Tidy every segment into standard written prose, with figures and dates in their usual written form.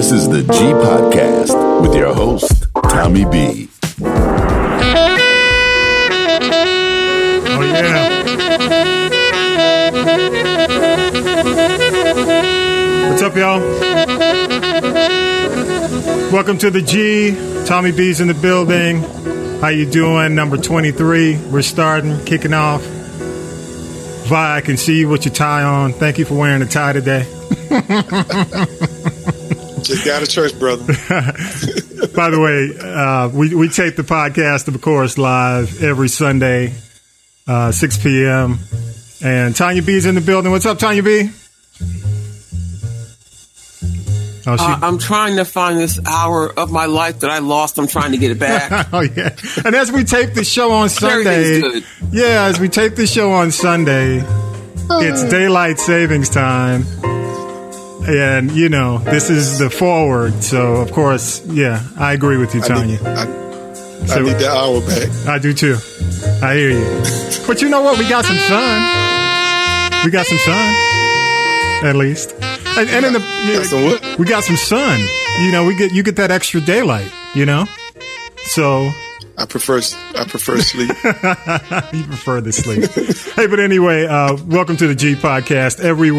This is the G Podcast with your host, Tommy B. Oh, yeah. What's up, y'all? Welcome to the G. Tommy B's in the building. How you doing? Number 23. We're starting, kicking off. Vi, I can see you with your tie on. Thank you for wearing a tie today. Just got to church, brother. By the way, we tape the podcast, of course, live every Sunday, 6 p.m. And Tanya B's in the building. What's up, Tanya B? Oh, I'm trying to find this hour of my life that I lost. I'm trying to get it back. Oh, yeah. And as we tape the show on Sunday. Yeah, as we tape the show on Sunday, it's daylight savings time. And, you know, this is the forward. So, of course, yeah, I agree with you, Tanya. I need the hour back. I do, too. I hear you. But you know what? We got some sun. We got some sun, at least. And in the we got some sun. You know, you get that extra daylight. You know, so I prefer sleep. You prefer the sleep. Hey, but anyway, welcome to the G Podcast. Every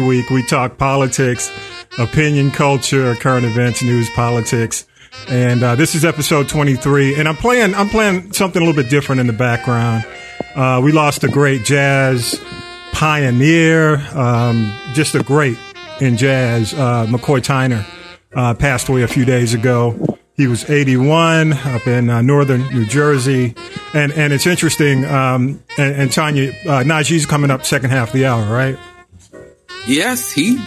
week we talk politics, opinion, culture, current events, news, politics, and this is episode 23. And I'm playing something a little bit different in the background. We lost a great jazz pioneer, just a great in jazz, McCoy Tyner, passed away a few days ago. He was 81 up in northern New Jersey. And it's interesting, and Tanya, Najee's coming up second half of the hour, right? Yes, he's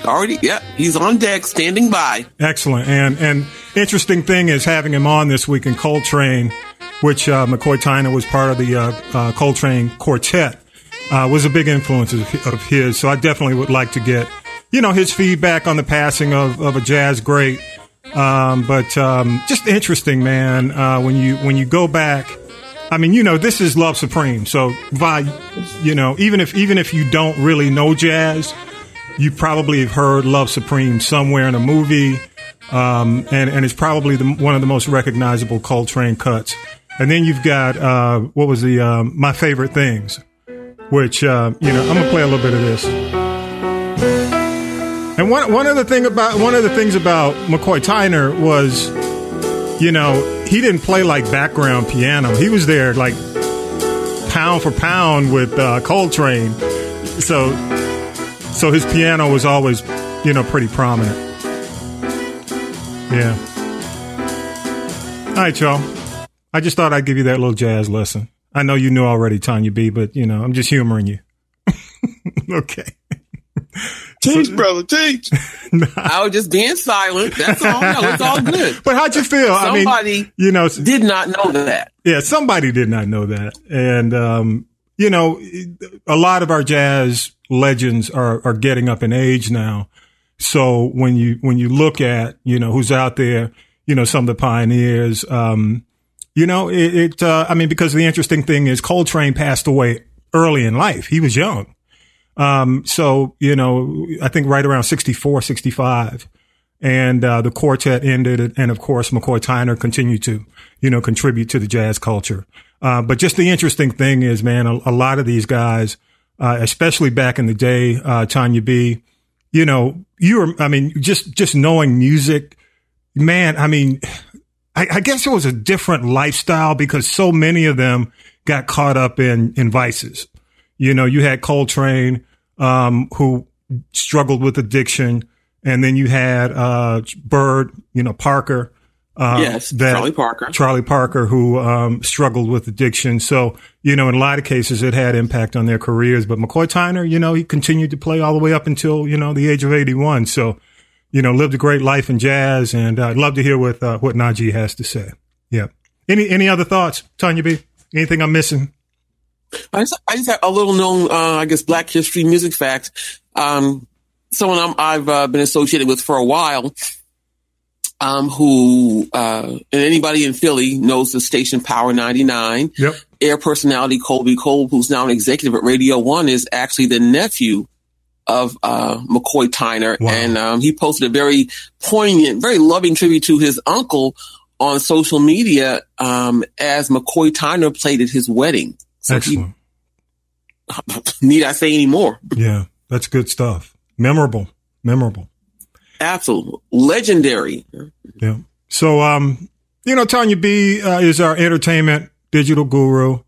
on deck, standing by. Excellent. And interesting thing is having him on this week in Coltrane, which McCoy Tyner was part of the Coltrane Quartet, was a big influence of his. So I definitely would like to get, you know, his feedback on the passing of a jazz great. But just interesting, man. When you go back, I mean, you know, this is Love Supreme. So, Vi, you know, even if you don't really know jazz, you probably have heard Love Supreme somewhere in a movie. And it's probably one of the most recognizable Coltrane cuts. And then you've got, what was the, My Favorite Things, which, you know, I'm going to play a little bit of this. And one of the things about McCoy Tyner was, you know, he didn't play like background piano. He was there like pound for pound with Coltrane, so his piano was always, you know, pretty prominent. Yeah. All right, y'all. I just thought I'd give you that little jazz lesson. I know you knew already, Tanya B, but you know, I'm just humoring you. Okay. Teach, brother, teach. No. I was just being silent. That's all. No, it's all good. But how'd you feel? Somebody, I mean, you know, did not know that. Yeah, somebody did not know that. And, you know, a lot of our jazz legends are getting up in age now. So when you look at, you know, who's out there, you know, some of the pioneers, you know, I mean, because the interesting thing is Coltrane passed away early in life. He was young. So, you know, I think right around 64, 65, and, the quartet ended. And of course, McCoy Tyner continued to, you know, contribute to the jazz culture. But just the interesting thing is, man, a lot of these guys, especially back in the day, Tanya B, you know, just knowing music, man, I mean, I guess it was a different lifestyle because so many of them got caught up in vices. You know, you had Coltrane, who struggled with addiction. And then you had, Bird, you know, Parker. Charlie Parker, who, struggled with addiction. So, you know, in a lot of cases, it had impact on their careers. But McCoy Tyner, you know, he continued to play all the way up until, you know, the age of 81. So, you know, lived a great life in jazz. And I'd love to hear what Najee has to say. Yeah. Any other thoughts, Tanya B? Anything I'm missing? I just have a little known, I guess, Black history music fact. Someone I've been associated with for a while, who, and anybody in Philly knows the station Power 99. Yep. Air personality Colby Cole, who's now an executive at Radio One, is actually the nephew of McCoy Tyner. Wow. And he posted a very poignant, very loving tribute to his uncle on social media as McCoy Tyner played at his wedding. So excellent. Need I say any more? Yeah, that's good stuff. Memorable. Absolutely. Legendary. Yeah. So, Tanya B is our entertainment digital guru,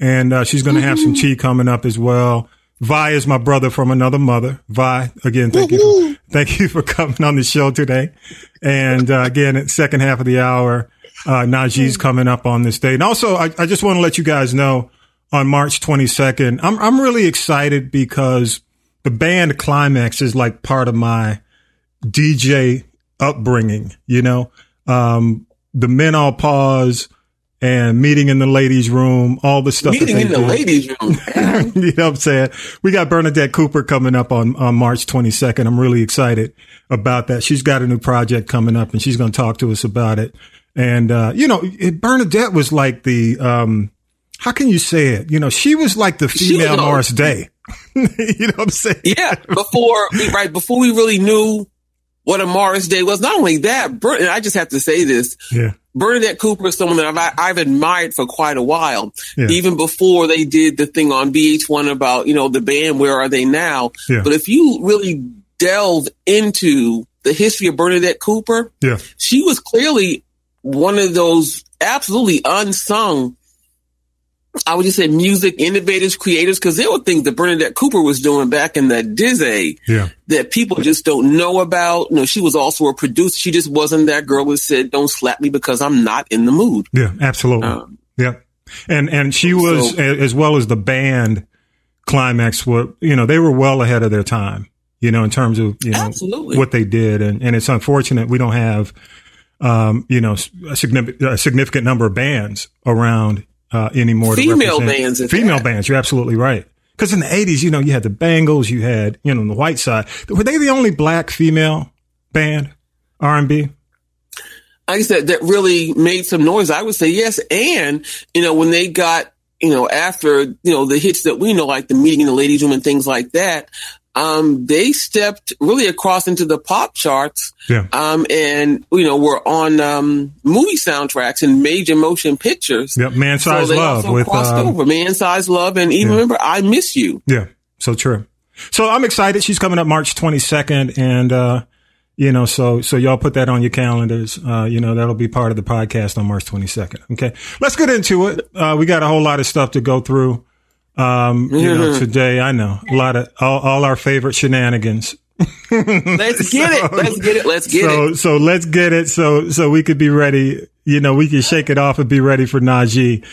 and she's going to have some tea coming up as well. Vi is my brother from another mother. Vi, again, thank you for coming on the show today. And again, at second half of the hour, Najee's coming up on this day. And also, I just want to let you guys know on March 22nd, I'm really excited because the band Climax is like part of my DJ upbringing, the Men All Pause and Meeting in the Ladies Room, all the stuff. Meeting in the Ladies Room. You know what I'm saying? We got Bernadette Cooper coming up on March 22nd. I'm really excited about that. She's got a new project coming up and she's going to talk to us about it. And, Bernadette was like the, how can you say it? She was like the female Morris Day. You know what I'm saying? Yeah. Before we really knew what a Morris Day was. Not only that, and I just have to say this. Yeah. Bernadette Cooper is someone that I've admired for quite a while, even before they did the thing on VH1 about, the band, where are they now? Yeah. But if you really delve into the history of Bernadette Cooper, she was clearly one of those absolutely unsung, I would just say, music innovators, creators, because there were things that Bernadette Cooper was doing back in the day that people just don't know about. She was also a producer. She just wasn't that girl who said, don't slap me because I'm not in the mood. Yeah, absolutely. And she was, as well as the band Climax, they were well ahead of their time, in terms of, what they did. And it's unfortunate we don't have, a significant number of bands around anymore. Female bands. Female bands. You're absolutely right. Because in the 80s, you had the Bangles, you had, the White Side. Were they the only black female band, R&B? I guess that really made some noise. I would say yes. And, when they got, after, the hits that we know, like the Meeting in the Ladies Room and things like that, they stepped really across into the pop charts, and were on movie soundtracks and major motion pictures. Yep, Man Size Love with crossed over Man Size Love, and even remember I Miss You. Yeah, so true. So I'm excited. She's coming up March 22nd, and so y'all put that on your calendars. That'll be part of the podcast on March 22nd. Okay, let's get into it. We got a whole lot of stuff to go through. Today, I know a lot of all our favorite shenanigans. Let's get it. So let's get it. So we could be ready. We can shake it off and be ready for Najee.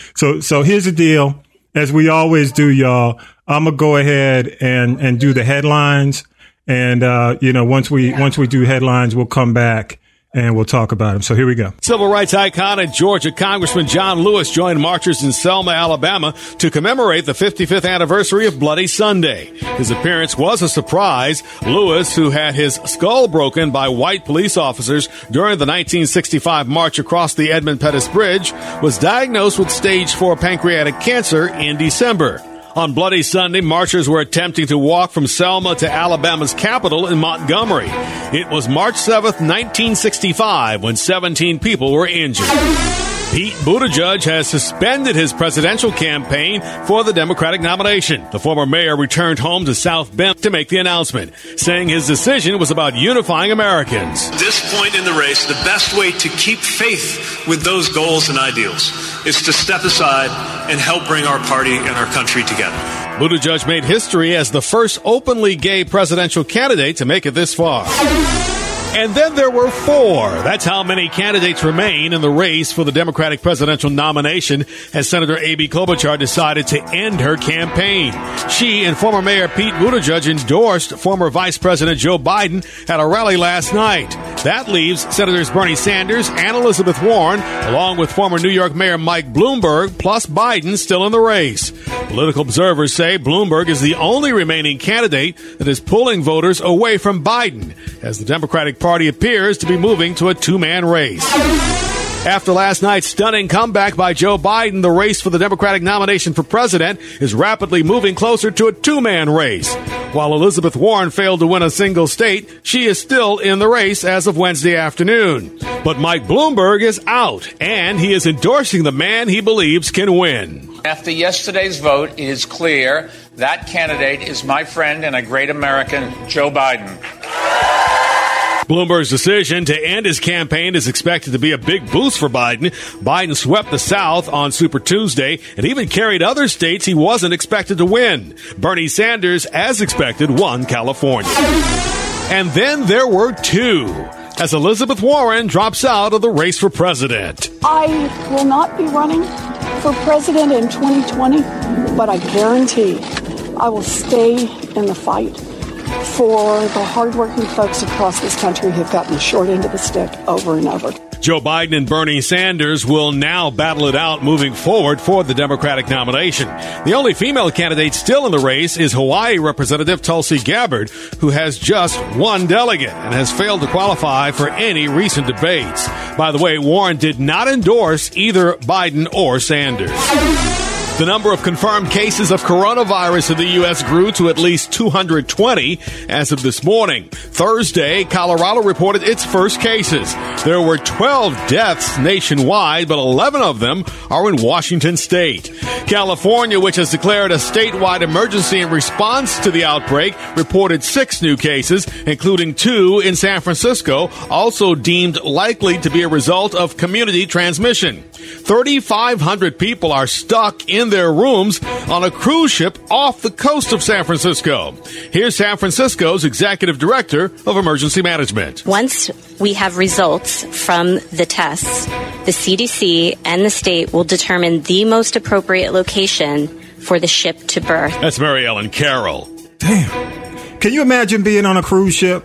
So here's the deal. As we always do, y'all, I'm going to go ahead and do the headlines. And, once we do headlines, we'll come back and we'll talk about him. So here we go. Civil rights icon in Georgia, Congressman John Lewis joined marchers in Selma, Alabama to commemorate the 55th anniversary of Bloody Sunday. His appearance was a surprise. Lewis, who had his skull broken by white police officers during the 1965 march across the Edmund Pettus Bridge, was diagnosed with stage 4 pancreatic cancer in December. On Bloody Sunday, marchers were attempting to walk from Selma to Alabama's capital in Montgomery. It was March 7th, 1965, when 17 people were injured. Pete Buttigieg has suspended his presidential campaign for the Democratic nomination. The former mayor returned home to South Bend to make the announcement, saying his decision was about unifying Americans. At this point in the race, the best way to keep faith with those goals and ideals is to step aside and help bring our party and our country together. Buttigieg made history as the first openly gay presidential candidate to make it this far. And then there were 4. That's how many candidates remain in the race for the Democratic presidential nomination as Senator A.B. Klobuchar decided to end her campaign. She and former Mayor Pete Buttigieg endorsed former Vice President Joe Biden at a rally last night. That leaves Senators Bernie Sanders and Elizabeth Warren, along with former New York Mayor Mike Bloomberg, plus Biden still in the race. Political observers say Bloomberg is the only remaining candidate that is pulling voters away from Biden, as the Democratic Party appears to be moving to a two-man race. After last night's stunning comeback by Joe Biden, the race for the Democratic nomination for president is rapidly moving closer to a two-man race. While Elizabeth Warren failed to win a single state, she is still in the race as of Wednesday afternoon. But Mike Bloomberg is out, and he is endorsing the man he believes can win. After yesterday's vote, it is clear that candidate is my friend and a great American, Joe Biden. Bloomberg's decision to end his campaign is expected to be a big boost for Biden. Biden swept the South on Super Tuesday and even carried other states he wasn't expected to win. Bernie Sanders, as expected, won California. And then there were two, as Elizabeth Warren drops out of the race for president. I will not be running for president in 2020, but I guarantee I will stay in the fight for the hardworking folks across this country who have gotten the short end of the stick over and over. Joe Biden and Bernie Sanders will now battle it out moving forward for the Democratic nomination. The only female candidate still in the race is Hawaii Representative Tulsi Gabbard, who has just one delegate and has failed to qualify for any recent debates. By the way, Warren did not endorse either Biden or Sanders. The number of confirmed cases of coronavirus in the U.S. grew to at least 220 as of this morning. Thursday, Colorado reported its first cases. There were 12 deaths nationwide, but 11 of them are in Washington state. California, which has declared a statewide emergency in response to the outbreak, reported 6 new cases, including 2 in San Francisco, also deemed likely to be a result of community transmission. 3,500 people are stuck in their rooms on a cruise ship off the coast of San Francisco. Here's San Francisco's Executive Director of Emergency Management. Once we have results from the tests, the CDC and the state will determine the most appropriate location for the ship to berth. That's Mary Ellen Carroll. Damn. Can you imagine being on a cruise ship?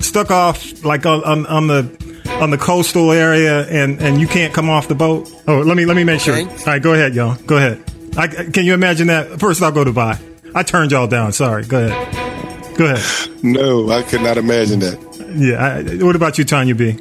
Stuck off like on the coastal area, and you can't come off the boat. Oh, let me make sure. All right, go ahead, y'all. Go ahead. Can you imagine that? First, I'll go Dubai. I turned y'all down. Sorry. Go ahead. No, I could not imagine that. Yeah. What about you, Tanya B?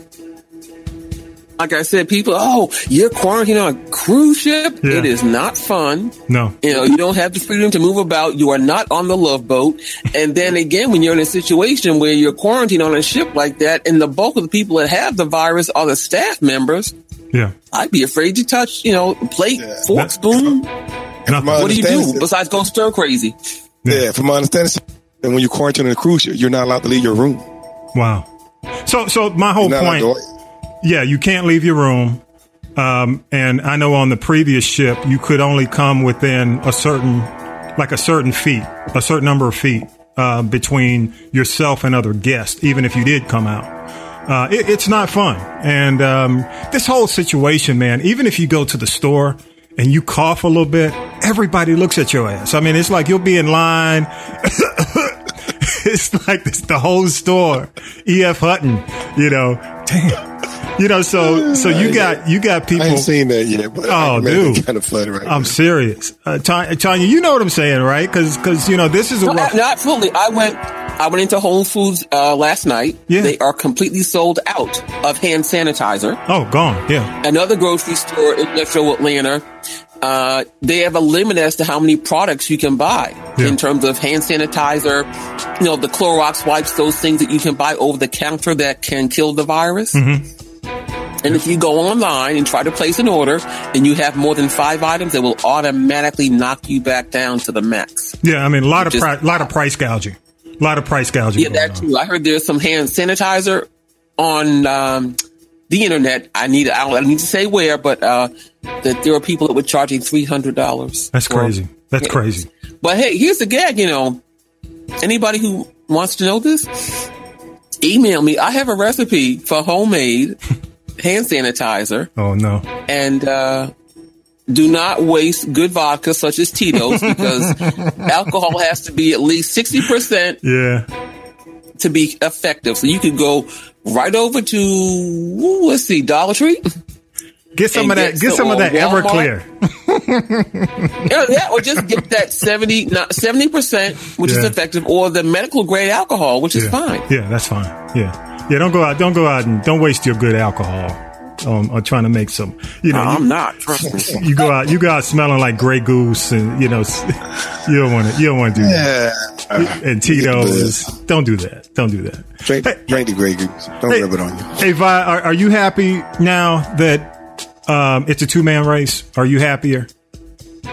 Like I said, people, you're quarantined on a cruise ship? Yeah. It is not fun. No. You don't have the freedom to move about. You are not on the love boat. And then again, when you're in a situation where you're quarantined on a ship like that, and the bulk of the people that have the virus are the staff members, yeah, I'd be afraid to touch, plate, fork, spoon. What do you do besides go stir crazy? Yeah, from my understanding, and when you're quarantined on a cruise ship, you're not allowed to leave your room. Wow. So my whole point... Yeah, you can't leave your room. And I know on the previous ship, you could only come within a certain number of feet between yourself and other guests, even if you did come out. It's not fun. And this whole situation, man, even if you go to the store and you cough a little bit, everybody looks at your ass. I mean, it's like you'll be in line. It's like the whole store. E.F. Hutton, damn. So you got people. I ain't seen that yet. But dude, kind of flooded right I'm now. Serious, Tanya. You know what I'm saying, right? Because this is a rough. No, absolutely. I went into Whole Foods last night. Yeah. They are completely sold out of hand sanitizer. Oh, gone. Yeah. Another grocery store in Metro Atlanta. They have a limit as to how many products you can buy in terms of hand sanitizer, the Clorox wipes, those things that you can buy over the counter that can kill the virus. Mm-hmm. And if you go online and try to place an order and you have more than 5 items, it will automatically knock you back down to the max. Yeah, I mean, a lot of price gouging. A lot of price gouging. Yeah, that too. I heard there's some hand sanitizer on the internet. I don't need to say where, but that there are people that were charging $300. That's crazy. That's crazy. But hey, here's the gag, anybody who wants to know this, email me. I have a recipe for homemade hand sanitizer. Oh, no. And do not waste good vodka such as Tito's because alcohol has to be at least 60% to be effective. So you could go right over to, Dollar Tree. Get some of that Everclear. Or just get that 70%, which is effective, or the medical grade alcohol, which is fine. Yeah, that's fine. Yeah. Yeah, don't go out and don't waste your good alcohol. on trying to make some, you know, I'm not. Trust me. You go out smelling like Grey Goose, and you know, you don't want to do that. And Tito's. Don't do that. Drink the Grey Goose. Don't rub it on you. Hey, Vi, are you happy now that it's a 2-man race? Are you happier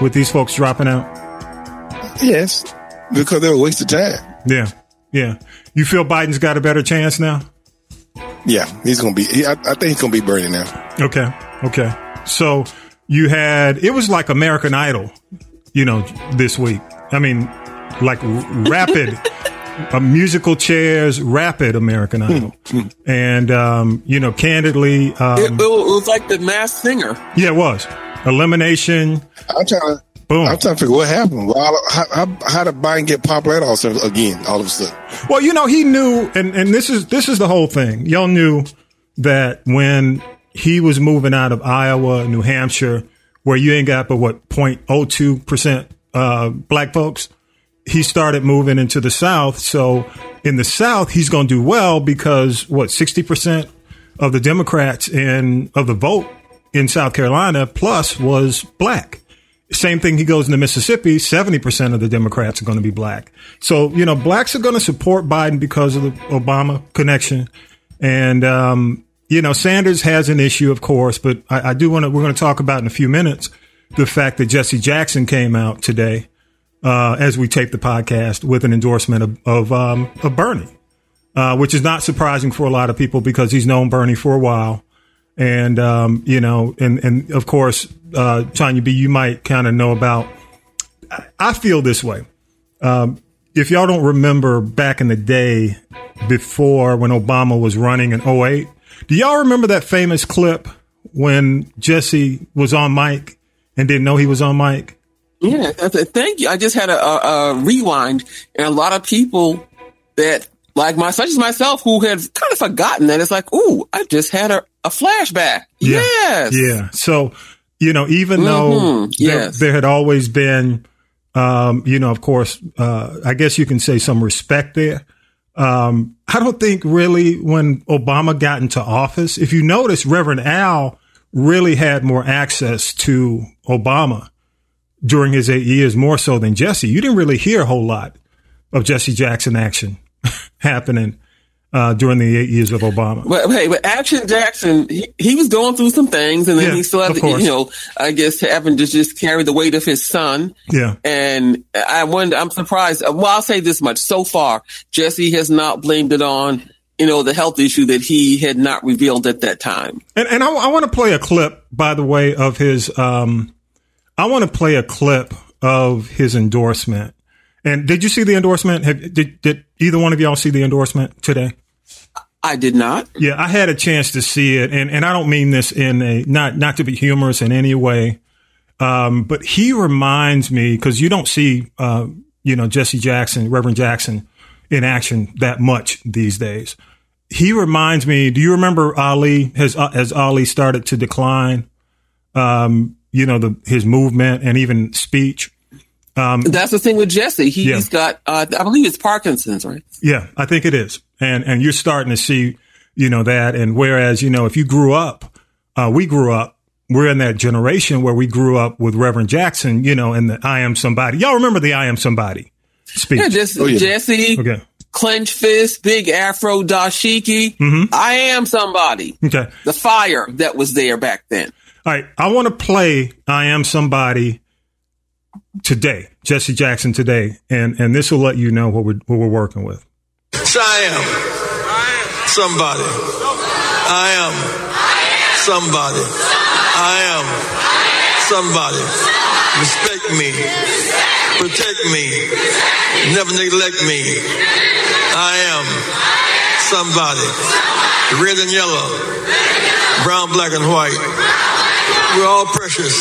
with these folks dropping out? Yes, because they're a waste of time. Yeah. You feel Biden's got a better chance now? Yeah, he's going to be. I think he's going to be Bernie now. Okay. So it was like American Idol, you know, this week. I mean, like rapid, musical chairs, rapid American Idol. And, you know, candidly. It was like The Masked Singer. Yeah, it was. Elimination. I'm trying to figure what happened. How did Biden get popular all of a sudden? Well, you know, he knew, and this is the whole thing. Y'all knew that when he was moving out of Iowa, New Hampshire, where you ain't got but what 0.02% black folks, he started moving into the South. So in the South, he's going to do well because 60% of the Democrats of the vote in South Carolina plus was black. Same thing, he goes into Mississippi, 70% of the Democrats are going to be black. So, you know, blacks are going to support Biden because of the Obama connection. And, you know, Sanders has an issue, of course, but we're going to talk about in a few minutes the fact that Jesse Jackson came out today, as we tape the podcast, with an endorsement of Bernie, which is not surprising for a lot of people because he's known Bernie for a while. And, you know, and of course, Tanya B, you might kind of know about, I feel this way. If y'all don't remember back in the day before when Obama was running in 2008, do y'all remember that famous clip when Jesse was on mic and didn't know he was on mic? Yeah. Thank you. I just had a rewind, and a lot of people that like such as myself who had kind of forgotten that. It's like, ooh, I just had a flashback. Yeah. Yes. Yeah. So, you know, even though there had always been, you know, of course, I guess you can say some respect there. I don't think really when Obama got into office, if you notice, Reverend Al really had more access to Obama during his 8 years, more so than Jesse. You didn't really hear a whole lot of Jesse Jackson action happening during the 8 years of Obama. But hey, but Action Jackson, he was going through some things, and then he still had to, you know, I guess having to just carry the weight of his son. Yeah. And I'm surprised. Well, I'll say this much. So far, Jesse has not blamed it on, you know, the health issue that he had not revealed at that time. And I want to play a clip, by the way, of his, endorsement. And did you see the endorsement? Did either one of y'all see the endorsement today? I did not. Yeah, I had a chance to see it, and I don't mean this in a not to be humorous in any way, but he reminds me, because you don't see you know, Jesse Jackson, Reverend Jackson, in action that much these days. He reminds me. Do you remember Ali? As Ali started to decline, you know, his movement and even speech. That's the thing with Jesse. He's got, I believe it's Parkinson's, right? Yeah, I think it is. And you're starting to see, you know, that. And whereas, you know, if you grew up, we're in that generation where we grew up with Reverend Jackson, you know, and the I Am Somebody. Y'all remember the I Am Somebody speech? Yeah, Jesse, okay. Clenched fist, big afro, dashiki. Mm-hmm. I am somebody. Okay. The fire that was there back then. All right. I want to play I Am Somebody today, Jesse Jackson today, and this will let you know what we're working with. So I am somebody. I am somebody. I am somebody. Respect me. Protect me. Never neglect me. I am somebody. Red and yellow. Brown, black, and white. We're all precious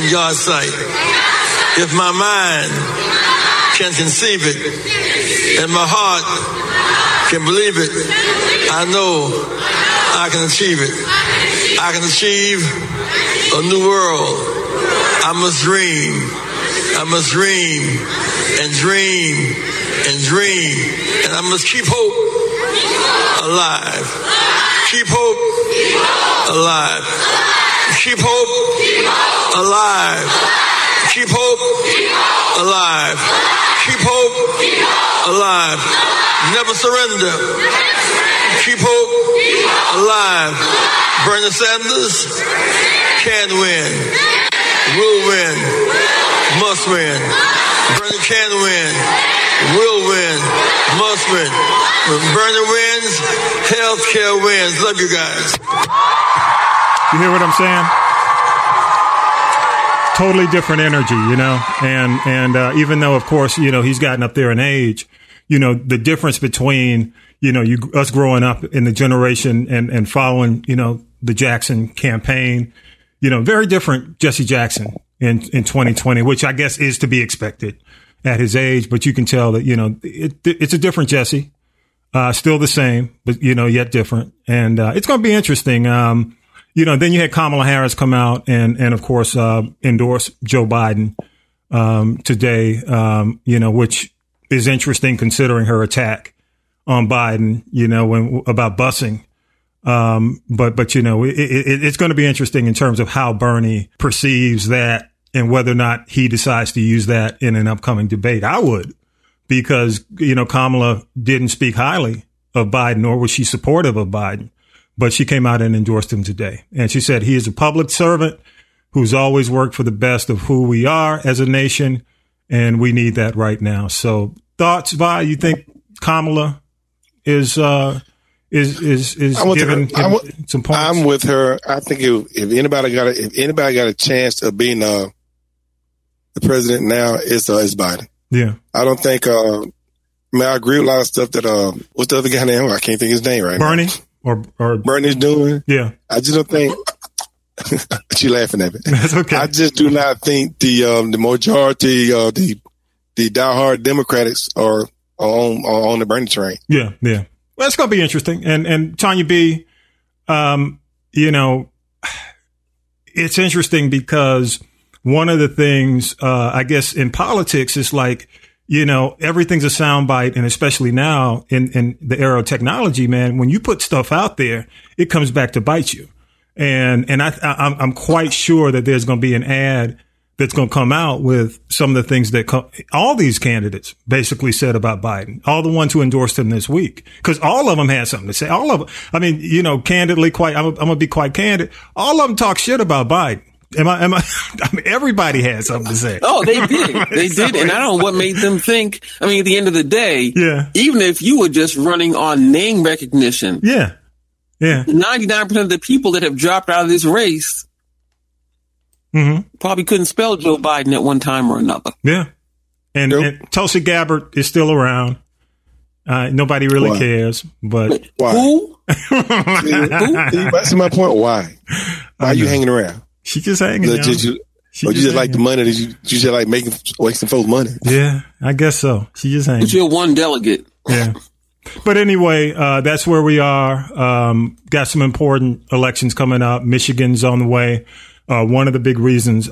in God's sight. If my mind can conceive it and my heart can believe it, I know I can achieve it. I can achieve a new world. I must dream and dream and dream. And I must keep hope alive. Keep hope alive. Keep hope alive. Keep hope alive. Keep hope alive. Never surrender. Keep hope alive. Bernie Sanders can win. Will win. Must win. Bernie can win. Will win. Must win. When Bernie wins, healthcare wins. Love you guys. You hear what I'm saying? Totally different energy, you know? And even though, of course, you know, he's gotten up there in age, you know, the difference between, you know, us growing up in the generation and following, you know, the Jackson campaign, you know, very different Jesse Jackson in 2020, which I guess is to be expected at his age. But you can tell that, you know, it's a different Jesse, still the same, but, you know, yet different. And it's going to be interesting. You know, then you had Kamala Harris come out and of course, endorse Joe Biden today, you know, which is interesting considering her attack on Biden, you know, about busing. But you know, it's going to be interesting in terms of how Bernie perceives that and whether or not he decides to use that in an upcoming debate. I would, because, you know, Kamala didn't speak highly of Biden, nor was she supportive of Biden. But she came out and endorsed him today. And she said, he is a public servant who's always worked for the best of who we are as a nation. And we need that right now. So thoughts, Vi, you think Kamala is giving him some points? I'm with her. I think if anybody got a chance of being the president now, it's Biden. Yeah. I don't think, I mean, I agree with a lot of stuff that, what's the other guy name? I can't think his name right now. Bernie? Or Bernie's doing. Yeah. I just don't think she laughing at me. That's okay. I just do not think the majority of the diehard Democrats are on the Bernie train. Yeah, yeah. Well, it's gonna be interesting. And Tanya B, you know, it's interesting because one of the things I guess in politics is like, you know, everything's a soundbite, and especially now in the era of technology, man, when you put stuff out there, it comes back to bite you. And I'm quite sure that there's going to be an ad that's going to come out with some of the things that all these candidates basically said about Biden, all the ones who endorsed him this week, because all of them had something to say. All of them. I mean, you know, candidly, I'm going to be quite candid. All of them talk shit about Biden. I mean, everybody had something to say. Oh, they did. They did. And I don't know what made them think. I mean, at the end of the day, yeah, even if you were just running on name recognition, yeah, yeah, 99% of the people that have dropped out of this race probably couldn't spell Joe Biden at one time or another. Yeah. And Tulsi Gabbard is still around. Nobody really cares, but why? Who? That's my point. Why? Why are you hanging around? She just hanging out. You just like the money. You just like wasting folks' money. Yeah, I guess so. She just hanging. But you're one delegate. Yeah. But anyway, that's where we are. Got some important elections coming up. Michigan's on the way. One of the big reasons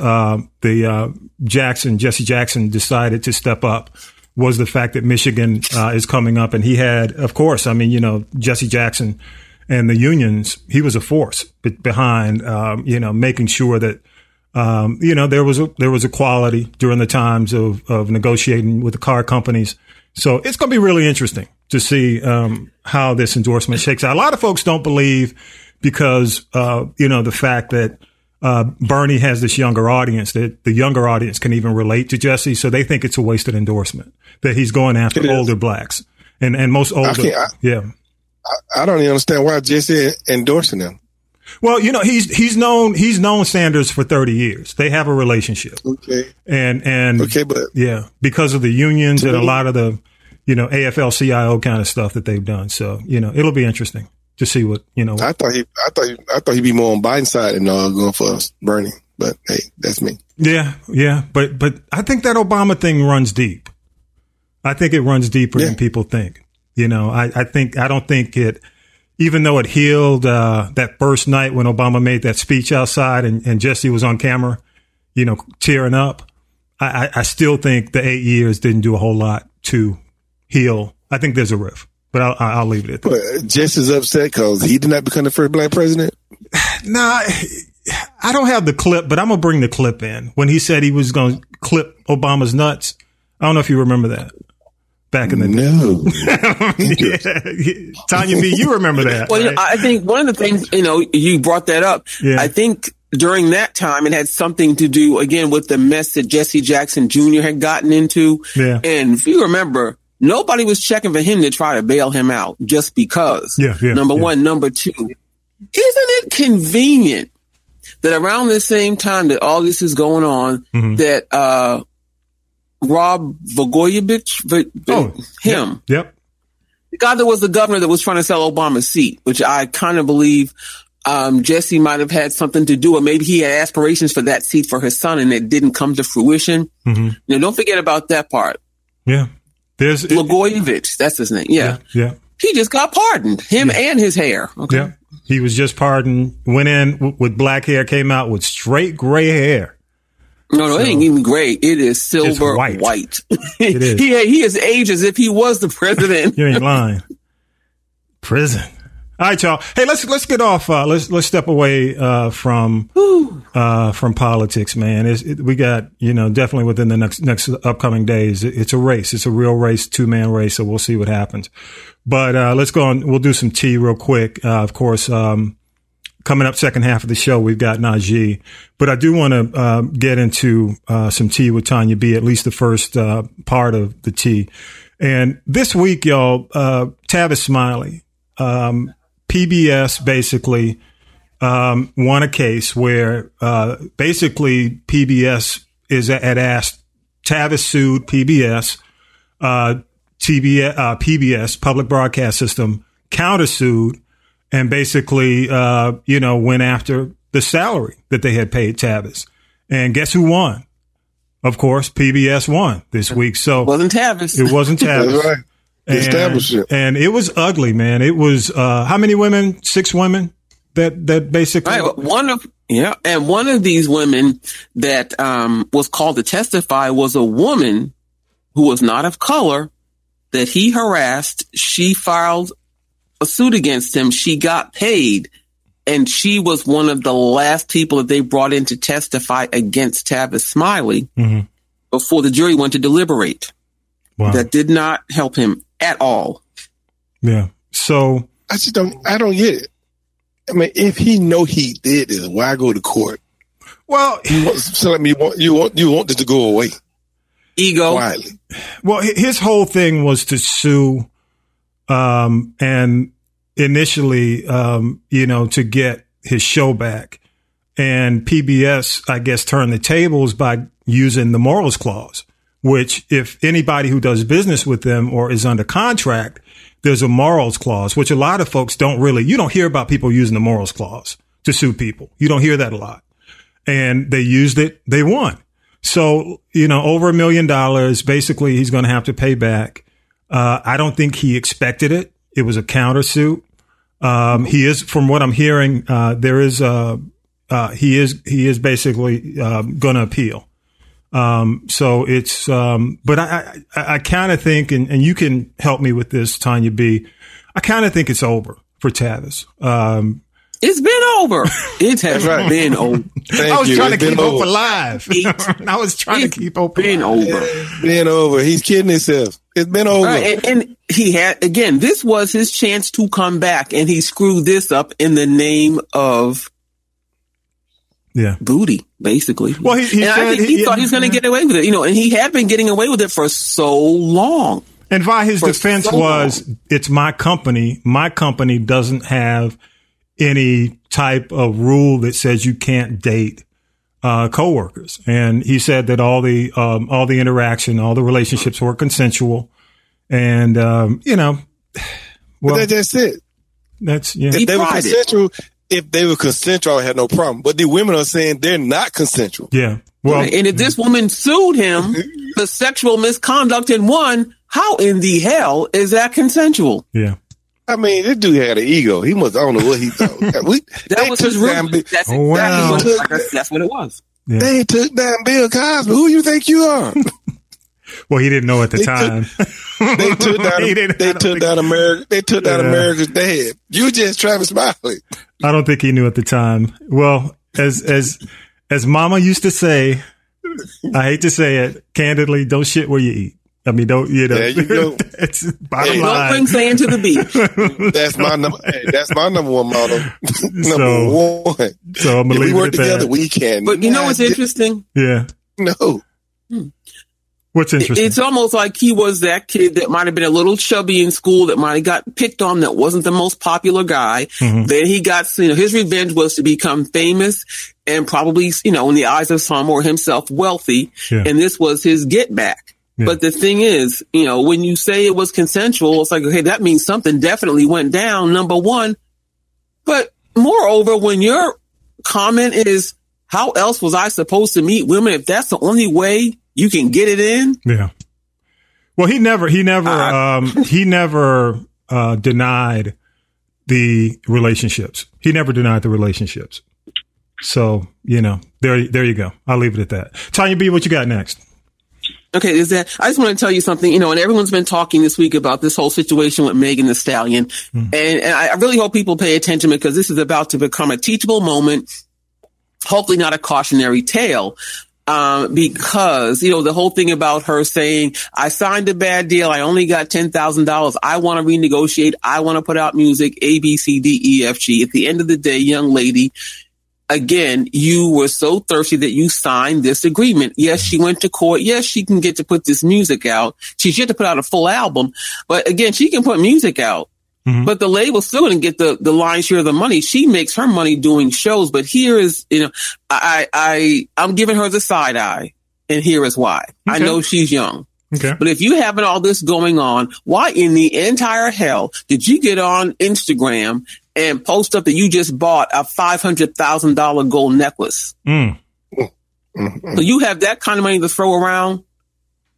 Jesse Jackson decided to step up was the fact that Michigan is coming up. And he had, of course, I mean, you know, Jesse Jackson and the unions, he was a force behind, you know, making sure that, you know, there was equality during the times of negotiating with the car companies. So it's going to be really interesting to see how this endorsement shakes out. A lot of folks don't believe because, you know, the fact that Bernie has this younger audience, that the younger audience can even relate to Jesse. So they think it's a wasted endorsement, that he's going after older blacks and most older. Yeah. I don't even understand why Jesse endorsing him. Well, you know, he's known Sanders for 30 years. They have a relationship. Okay. And okay, but yeah, because of the unions and a lot of the, you know, AFL-CIO kind of stuff that they've done. So, you know, it'll be interesting to see what, you know. I thought he'd be more on Biden's side and going for Bernie. But hey, that's me. Yeah, yeah, but I think that Obama thing runs deep. I think it runs deeper than people think. You know, I don't think it, even though it healed that first night when Obama made that speech outside and Jesse was on camera, you know, tearing up. I still think the 8 years didn't do a whole lot to heal. I think there's a rift. But I'll leave it at that. But just as upset because he did not become the first black president? Nah, I don't have the clip, but I'm going to bring the clip in. When he said he was going to clip Obama's nuts. I don't know if you remember that. Back in the day. Yeah. Tanya B, you remember that. Well, right? I think one of the things, you brought that up. Yeah. I think during that time, it had something to do, again, with the mess that Jesse Jackson Jr. had gotten into. Yeah. And if you remember, nobody was checking for him to try to bail him out just because. Number one. Number two, isn't it convenient that around the same time that all this is going on, that Rob Blagojevich, the guy that was the governor that was trying to sell Obama's seat, which I kind of believe Jesse might have had something to do with. Maybe he had aspirations for that seat for his son, and it didn't come to fruition. Now, don't forget about that part. Yeah, there's Blagojevich. That's his name. Yeah. He just got pardoned. Him and his hair. Okay. Yeah, he was just pardoned. Went in with black hair, came out with straight gray hair. No, it ain't even gray. It is silver white. It is. He is aged as if he was the president. You ain't lying. Prison. All right, y'all. Hey, let's get off. Let's step away from politics, man. We got definitely within the next upcoming days. It's a race. It's a real race, 2-man race. So we'll see what happens. But let's go on. We'll do some tea real quick. Of course. Coming up second half of the show, we've got Najee. But I do want to get into some tea with Tanya B, at least the first part of the tea. And this week, y'all, Tavis Smiley, PBS basically won a case where basically PBS had asked, Tavis sued PBS, PBS, Public Broadcast System, countersued, and basically, went after the salary that they had paid Tavis. And guess who won? Of course, PBS won this week. So It wasn't Tavis. That's right. And it was ugly, man. It was how many women? 6 women that basically. Right. One of these women that was called to testify was a woman who was not of color that he harassed. She filed a suit against him. She got paid, and she was one of the last people that they brought in to testify against Tavis Smiley before the jury went to deliberate. Wow. That did not help him at all. Yeah. So I don't get it. I mean, if he did this, why go to court? Well, you want this to go away. Ego. Quietly. Well, his whole thing was to sue. And initially, to get his show back, and PBS, I guess, turned the tables by using the morals clause, which if anybody who does business with them or is under contract, there's a morals clause, which a lot of folks you don't hear about people using the morals clause to sue people. You don't hear that a lot. And they used it. They won. So, over $1 million, basically he's going to have to pay back. I don't think he expected it. It was a countersuit. He is, from what I'm hearing, he is basically going to appeal. So it's, but I kind of think, and you can help me with this, Tanya B. I kind of think it's over for Tavis. It's been over. It has been over. I was trying to keep hope alive. It's been over. He's kidding himself. It's been over. Right, and he had, again, this was his chance to come back, and he screwed this up in the name of booty, basically. Well, he thought he was going to get away with it, and he had been getting away with it for so long. And Vi, his defense was, it's my company. My company doesn't have any type of rule that says you can't date coworkers. And he said that all the interaction, all the relationships were consensual. And, well, that's it. If they were consensual, I had no problem. But the women are saying they're not consensual. Yeah. Well, and if this woman sued him for sexual misconduct and won, how in the hell is that consensual? Yeah. I mean, this dude had an ego. He must, I don't know what he thought. That was his room. That's what it was. Yeah. They took down Bill Cosby. Who you think you are? Well, he didn't know at the time. They took down. They took down America's dad. You just Travis Smiley. I don't think he knew at the time. Well, as Mama used to say, I hate to say it candidly, don't shit where you eat. I mean, don't, you know, there you go. That's bottom line. Don't bring sand to the beach. That's my number one motto. number one. So I'm going to leave it at that. If we work together, we can. But you know what's interesting? Yeah. No. What's interesting? It's almost like he was that kid that might have been a little chubby in school, that might have got picked on, that wasn't the most popular guy. Mm-hmm. Then he got, you know, his revenge was to become famous and probably, you know, in the eyes of some or himself, wealthy. Yeah. And this was his get back. Yeah. But the thing is, you know, when you say it was consensual, it's like, okay, that means something definitely went down, number one. But moreover, when your comment is, how else was I supposed to meet women if that's the only way you can get it in? Yeah. Well, he never denied the relationships. He never denied the relationships. So, you know, there you go. I'll leave it at that. Tanya B, what you got next? Okay, I just want to tell you something, you know, and everyone's been talking this week about this whole situation with Megan Thee Stallion. Mm. And I really hope people pay attention, because this is about to become a teachable moment, hopefully not a cautionary tale, because, you know, the whole thing about her saying, I signed a bad deal. I only got $10,000. I want to renegotiate. I want to put out music, A, B, C, D, E, F, G. At the end of the day, young lady, again, you were so thirsty that you signed this agreement. Yes, she went to court. Yes, she can get to put this music out. She should have put out a full album. But again, she can put music out. Mm-hmm. But the label still didn't get the lion's share of the money. She makes her money doing shows. But here is, you know, I'm giving her the side eye. And here is why. Okay. I know she's young. Okay. But if you having all this going on, why in the entire hell did you get on Instagram and post up that you just bought a $500,000 gold necklace? Mm. So you have that kind of money to throw around,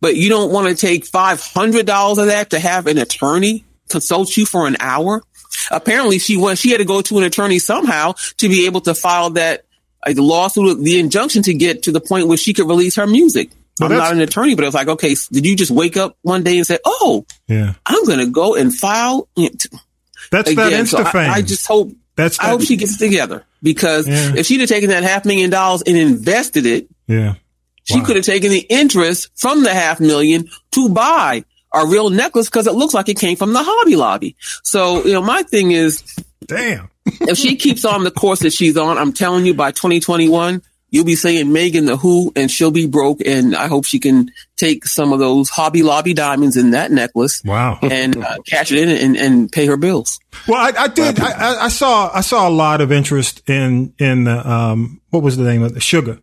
but you don't want to take $500 of that to have an attorney consult you for an hour? Apparently she had to go to an attorney somehow to be able to file that lawsuit, the injunction, to get to the point where she could release her music. Well, I'm not an attorney, but it was like, okay, did you just wake up one day and say, oh, yeah, I'm going to go and file? That's again, that Insta fame. So I just hope I hope she gets it together, because if she'd have taken that $500,000 and invested it, she could have taken the interest from the $500,000 to buy a real necklace, because it looks like it came from the Hobby Lobby. So, you know, my thing is, damn, if she keeps on the course that she's on, I'm telling you, by 2021, you'll be saying Megan the Who, and she'll be broke. And I hope she can take some of those Hobby Lobby diamonds in that necklace, and cash it in and pay her bills. Well, I saw a lot of interest in the what was the name of it? Sugar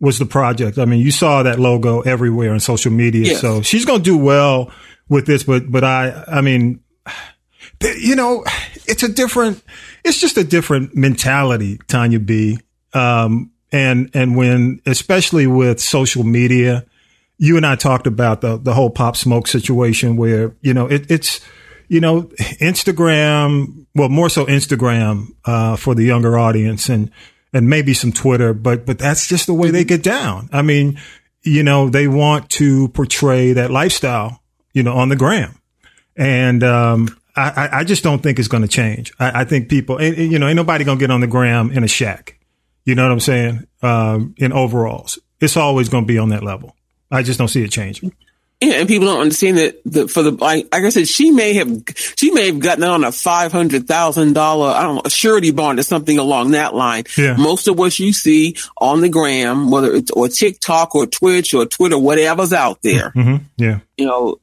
was the project. I mean, you saw that logo everywhere on social media. Yes. So she's going to do well with this. But I mean, you know, it's just a different mentality, Tanya B. And when, especially with social media, you and I talked about the whole Pop Smoke situation, where, you know, it's, you know, Instagram, well, more so Instagram, for the younger audience, and maybe some Twitter, but that's just the way they get down. I mean, you know, they want to portray that lifestyle, you know, on the gram. And, I just don't think it's going to change. I think people, you know, ain't nobody going to get on the gram in a shack. You know what I'm saying? In overalls. It's always going to be on that level. I just don't see it changing. Yeah, and people don't understand that like I said, she may have gotten on a $500,000, I don't know, a surety bond or something along that line. Yeah. Most of what you see on the gram, whether it's or TikTok or Twitch or Twitter, whatever's out there. Mm-hmm. Yeah. You know,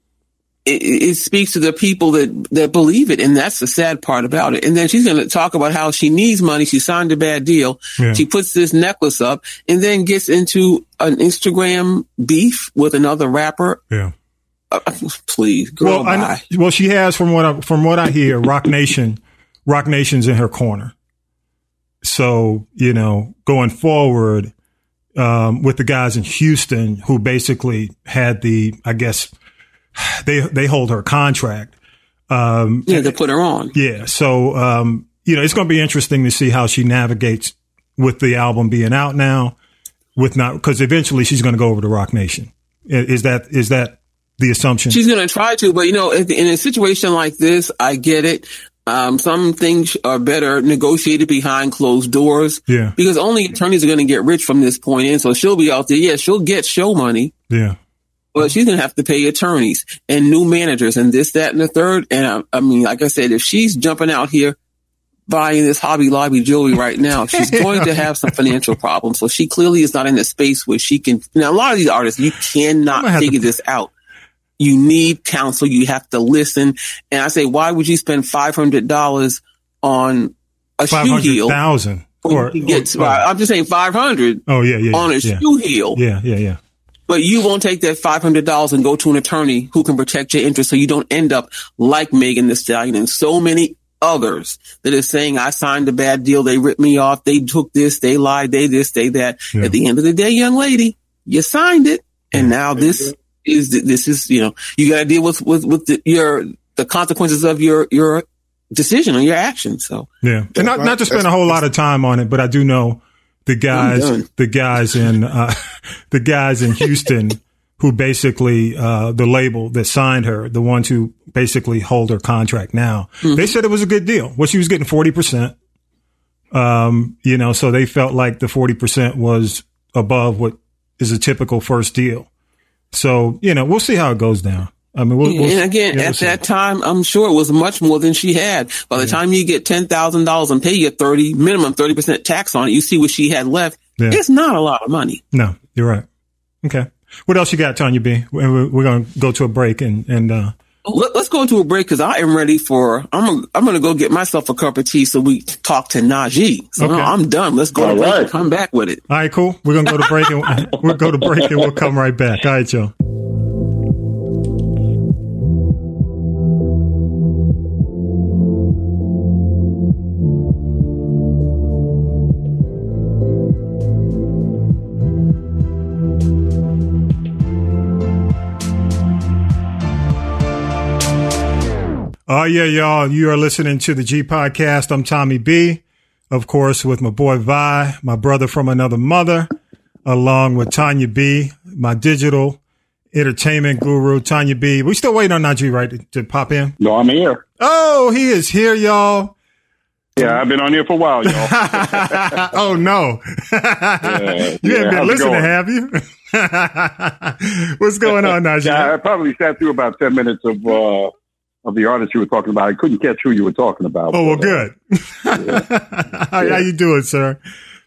it speaks to the people that believe it. And that's the sad part about it. And then she's going to talk about how she needs money. She signed a bad deal. Yeah. She puts this necklace up and then gets into an Instagram beef with another rapper. Yeah. Please, girl. Well, she has, from what I hear, Roc Nation's in her corner. So, you know, going forward, with the guys in Houston who basically had the, I guess, they hold her contract. They put her on. Yeah. So, you know, it's going to be interesting to see how she navigates with the album being out now, because eventually she's going to go over to Roc Nation. Is that the assumption? She's going to try to, but, you know, in a situation like this, I get it. Some things are better negotiated behind closed doors. Yeah. Because only attorneys are going to get rich from this point in. So she'll be out there. Yeah, she'll get show money. Yeah. But she's going to have to pay attorneys and new managers and this, that, and the third. And I mean, like I said, if she's jumping out here buying this Hobby Lobby jewelry right now, she's going to have some financial problems. So she clearly is not in a space where she can. Now, a lot of these artists, you cannot figure this out. You need counsel. You have to listen. And I say, why would you spend $500 on a shoe heel? $500,000. I'm just saying $500. Oh, yeah. On a shoe heel. Yeah. But you won't take that $500 and go to an attorney who can protect your interests, so you don't end up like Megan Thee Stallion and so many others that are saying, I signed a bad deal. They ripped me off. They took this. They lied. They this, they that. Yeah. At the end of the day, young lady, you signed it. And now this is, you know, you got to deal with the consequences of your decision or your action. So yeah, and not to spend a whole lot of time on it, but I do know the guys in Houston who basically the label that signed her, the ones who basically hold her contract now, mm-hmm. they said it was a good deal. Well, she was getting 40%, you know, so they felt like the 40% was above what is a typical first deal. So, you know, we'll see how it goes down. I mean, at that time, I'm sure it was much more than she had. By the time you get $10,000 and pay your minimum 30% tax on it, you see what she had left. Yeah. It's not a lot of money. No, you're right. Okay. What else you got, Tanya B? We're going to go to a break and let's go to a break because I am ready for. I'm going to go get myself a cup of tea so we talk to Najee. So okay. No, I'm done. Let's go to break and come back with it. All right, cool. We're going to go to break and we'll go to break and we'll come right back. All right, y'all. Oh, yeah, y'all. You are listening to the G Podcast. I'm Tommy B, of course, with my boy Vi, my brother from another mother, along with Tanya B, my digital entertainment guru, Tanya B. We still waiting on Najee, right, to pop in? No, I'm here. Oh, he is here, y'all. Yeah, I've been on here for a while, y'all. Oh, no. You haven't been listening, have you? What's going on, Najee? Yeah, I probably sat through about 10 minutes of the artist you were talking about. I couldn't catch who you were talking about. Oh, well, good. How you doing, sir?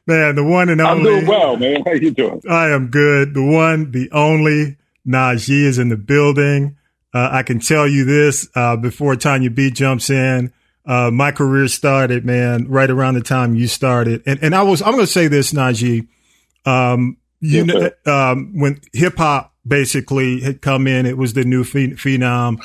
Man, the one and only. I'm doing well, man. How you doing? I am good. The one, the only Najee is in the building. I can tell you this before Tanya B jumps in. My career started, man, right around the time you started. And I'm going to say this, Najee. When hip hop basically had come in, it was the new phenom.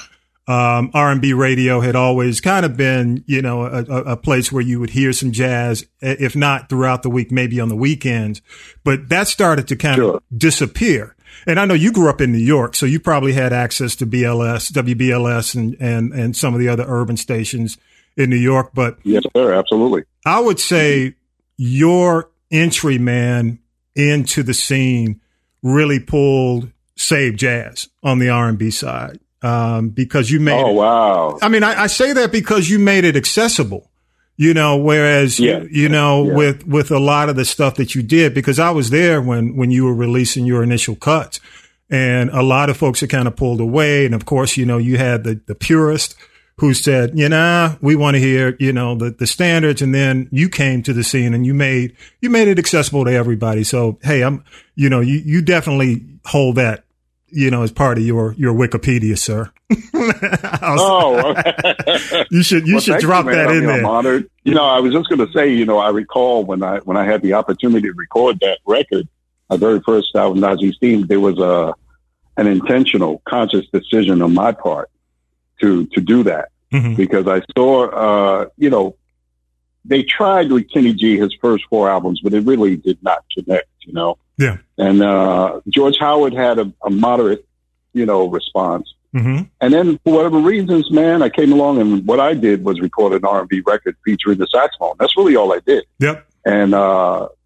R&B radio had always kind of been, you know, a place where you would hear some jazz, if not throughout the week, maybe on the weekends. But that started to kind of disappear. And I know you grew up in New York, so you probably had access to BLS, WBLS, and some of the other urban stations in New York. But yes, sir, absolutely. I would say your entry, man, into the scene really pulled Save Jazz on the R&B side. Because you made it. I mean, I say that because you made it accessible, you know, whereas, with a lot of the stuff that you did, because I was there when you were releasing your initial cuts and a lot of folks are kind of pulled away. And of course, you know, you had the purist who said, you know, we want to hear, you know, the standards. And then you came to the scene and you made it accessible to everybody. So, hey, you definitely hold that, you know, as part of your Wikipedia, sir. You should drop that in there. I'm honored. You know, I was just going to say, you know, I recall when I had the opportunity to record that record, my very first album, Najee's Theme, there was an intentional, conscious decision on my part to do that, mm-hmm. because I saw, you know, they tried with Kenny G his first four albums, but it really did not connect, you know. Yeah. And George Howard had a moderate, you know, response. Mm-hmm. And then for whatever reasons, man, I came along and what I did was record an R&B record featuring the saxophone. That's really all I did. Yep. And,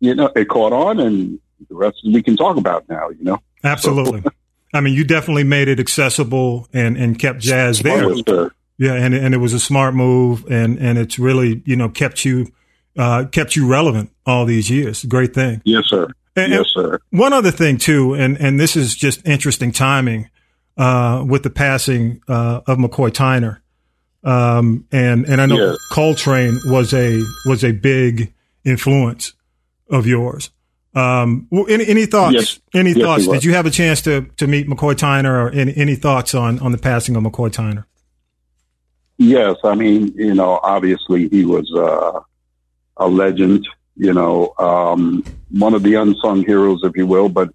you know, it caught on and the rest we can talk about now, you know. Absolutely. I mean, you definitely made it accessible and kept jazz there. Yeah, and it was a smart move, and it's really, you know, kept you relevant all these years. Great thing. Yes, sir. And one other thing too, and this is just interesting timing with the passing of McCoy Tyner. And I know Coltrane was a big influence of yours. Any thoughts? Yes, thoughts? Did you have a chance to meet McCoy Tyner, or any thoughts on the passing of McCoy Tyner? Yes, I mean, you know, obviously he was a legend, you know, one of the unsung heroes, if you will. But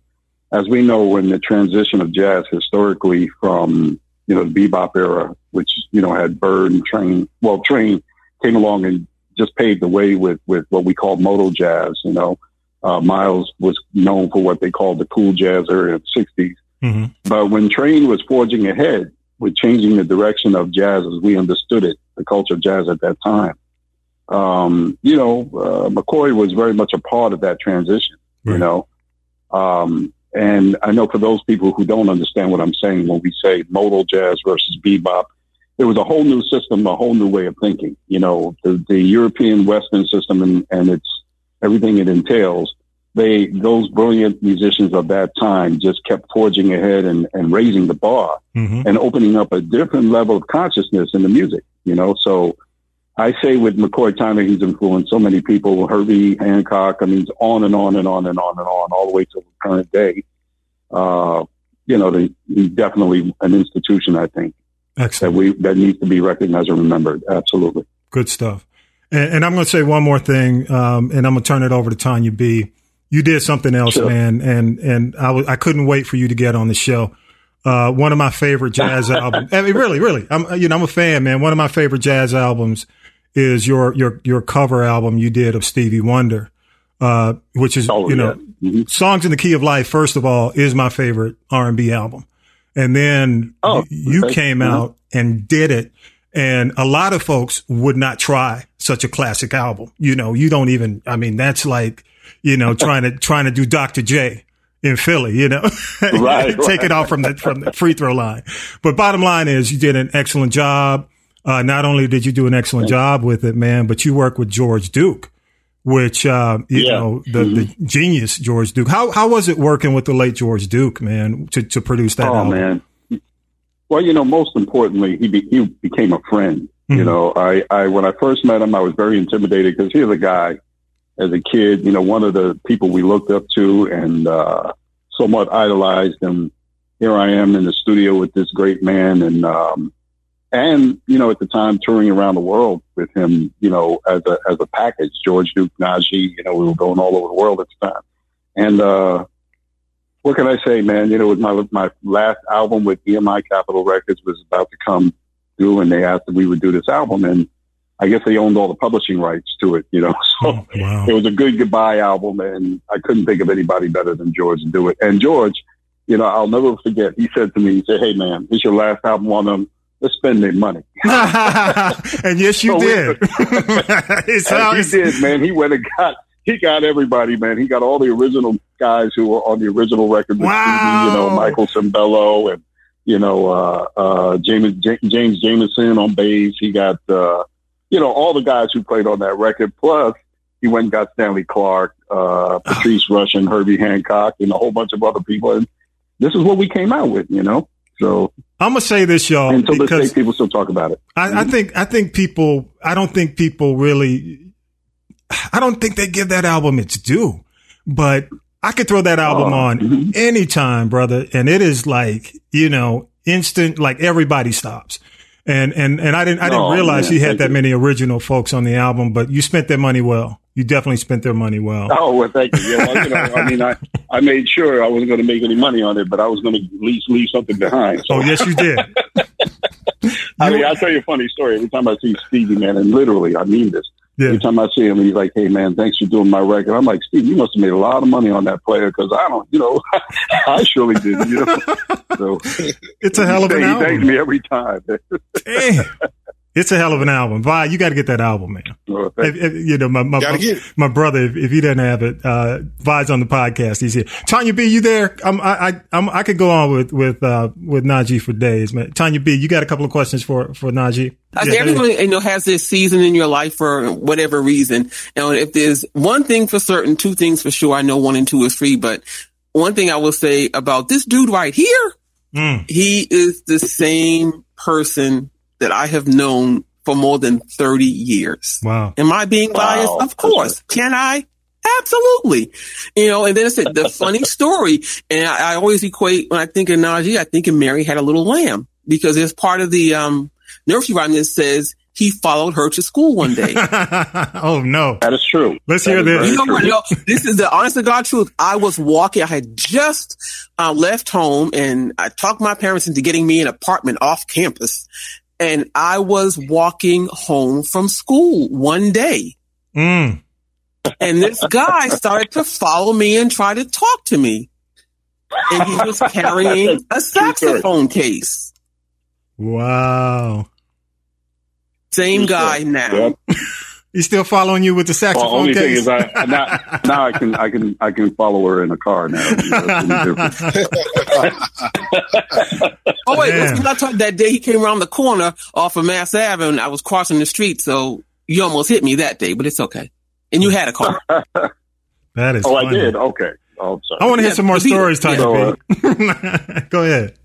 as we know, in the transition of jazz historically from, you know, the bebop era, which, you know, had Bird and Train. Well, Train came along and just paved the way with what we call modal jazz. You know, Miles was known for what they called the cool jazz era of the 60s. Mm-hmm. But when Train was forging ahead with changing the direction of jazz as we understood it, the culture of jazz at that time, you know, McCoy was very much a part of that transition, right. You know. And I know for those people who don't understand what I'm saying, when we say modal jazz versus bebop, it was a whole new system, a whole new way of thinking. You know, the European Western system and it's everything it entails. Those brilliant musicians of that time just kept forging ahead and raising the bar, mm-hmm. and opening up a different level of consciousness in the music, you know? So I say with McCoy Tyner, he's influenced so many people, Herbie Hancock, I mean, on and on and on and on and on, all the way to the current day. You know, he's definitely an institution, I think. Excellent. That needs to be recognized and remembered. Absolutely. Good stuff. And I'm going to say one more thing, and I'm going to turn it over to Tanya B. You did something else, sure. Man, and I couldn't wait for you to get on the show. One of my favorite jazz albums. I mean, really, really. I'm a fan, man. One of my favorite jazz albums is your cover album you did of Stevie Wonder, which is, you know, mm-hmm. Songs in the Key of Life, first of all, is my favorite R&B album. And then you came out and did it. And a lot of folks would not try such a classic album. You know, you don't even, I mean, that's like, you know, trying to do Dr. J in Philly, you know, right, take it off from the free throw line. But bottom line is you did an excellent job. Not only did you do an excellent job with it, man, but you worked with George Duke, which, you know, the genius George Duke. How was it working with the late George Duke, man, to produce that album? Man. Well, you know, most importantly, he became a friend. Mm-hmm. You know, I when I first met him, I was very intimidated because here's a guy as a kid, you know, one of the people we looked up to and somewhat idolized. And here I am in the studio with this great man and, you know, at the time touring around the world with him, you know, as a package, George Duke, Najee, you know, we were going all over the world at the time. And, what can I say, man? You know, it was my last album with EMI Capitol Records was about to come due, and they asked if we would do this album, and I guess they owned all the publishing rights to it, you know. So It was a good goodbye album, and I couldn't think of anybody better than George to do it. And George, you know, I'll never forget. He said to me, he said, "Hey, man, it's your last album on them. Let's spend their money." And yes, you did. He did, man. He went and got. He got everybody, man. He got all the original guys who were on the original record. With Stevie, you know, Michael Cimbello and, you know, James Jameson on bass. He got, you know, all the guys who played on that record. Plus, he went and got Stanley Clarke, Patrice Rush and Herbie Hancock and a whole bunch of other people. And this is what we came out with, you know? So I'm going to say this, y'all. Until this day, people still talk about it. I don't think they give that album its due, but I could throw that album on anytime, brother. And it is like, you know, instant, like everybody stops. And I didn't realize he had that many original folks on the album, but you spent their money well. You definitely spent their money well. Oh, well, thank you. Yeah, well, you know, I mean, I made sure I wasn't going to make any money on it, but I was going to at least leave something behind. So. Oh, yes, you did. I mean, I'll tell you a funny story. Every time I see Stevie, man, and literally, I mean this. Yeah. Every time I see him, he's like, "Hey, man, thanks for doing my record." I'm like, "Steve, you must have made a lot of money on that player because I don't, you know, I surely did." You know, so it's a hell of an album. He thanked me every time. Damn. It's a hell of an album. Vi, you got to get that album, man. Oh, my brother, if he doesn't have it, Vi's on the podcast. He's here. Tanya B, you there? I could go on with Najee for days, man. Tanya B, you got a couple of questions for Najee? Everyone, has this season in your life for whatever reason. Now, if there's one thing for certain, two things for sure, I know one and two is free, but one thing I will say about this dude right here, he is the same person that I have known for more than 30 years. Wow. Am I being biased? Wow. Of course. Can I? Absolutely. And then I said the funny story. And I always equate, when I think of Najee, I think of Mary Had a Little Lamb, because there's part of the nursery rhyme that says he followed her to school one day. Oh, no. That is true. Let's hear this. This is the honest to God truth. I was walking. I had just left home, and I talked my parents into getting me an apartment off campus. And I was walking home from school one day. Mm. And this guy started to follow me and try to talk to me. And he was carrying a saxophone case. Wow. Same guy now. Yep. He's still following you with the saxophone case. Thing is, I can follow her in a car now. Oh wait, that day he came around the corner off of Mass Avenue, and I was crossing the street, so you almost hit me that day, but it's okay. And you had a car. That is. Oh, funny. I did. Okay. Oh, I'm sorry. I want to hear some more stories, Tyler. Go ahead.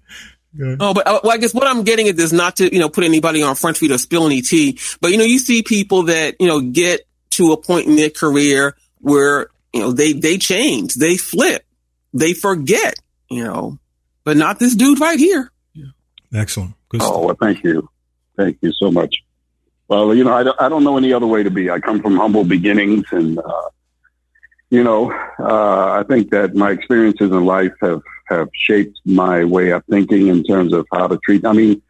Good. Oh, but I guess what I'm getting at is not to, put anybody on front feet or spill any tea, but, you see people that, get to a point in their career where, they change, they flip, they forget, but not this dude right here. Yeah. Excellent. Good stuff. Well, thank you. Thank you so much. Well, I don't know any other way to be. I come from humble beginnings, and, I think that my experiences in life have shaped my way of thinking in terms of how to treat. I mean,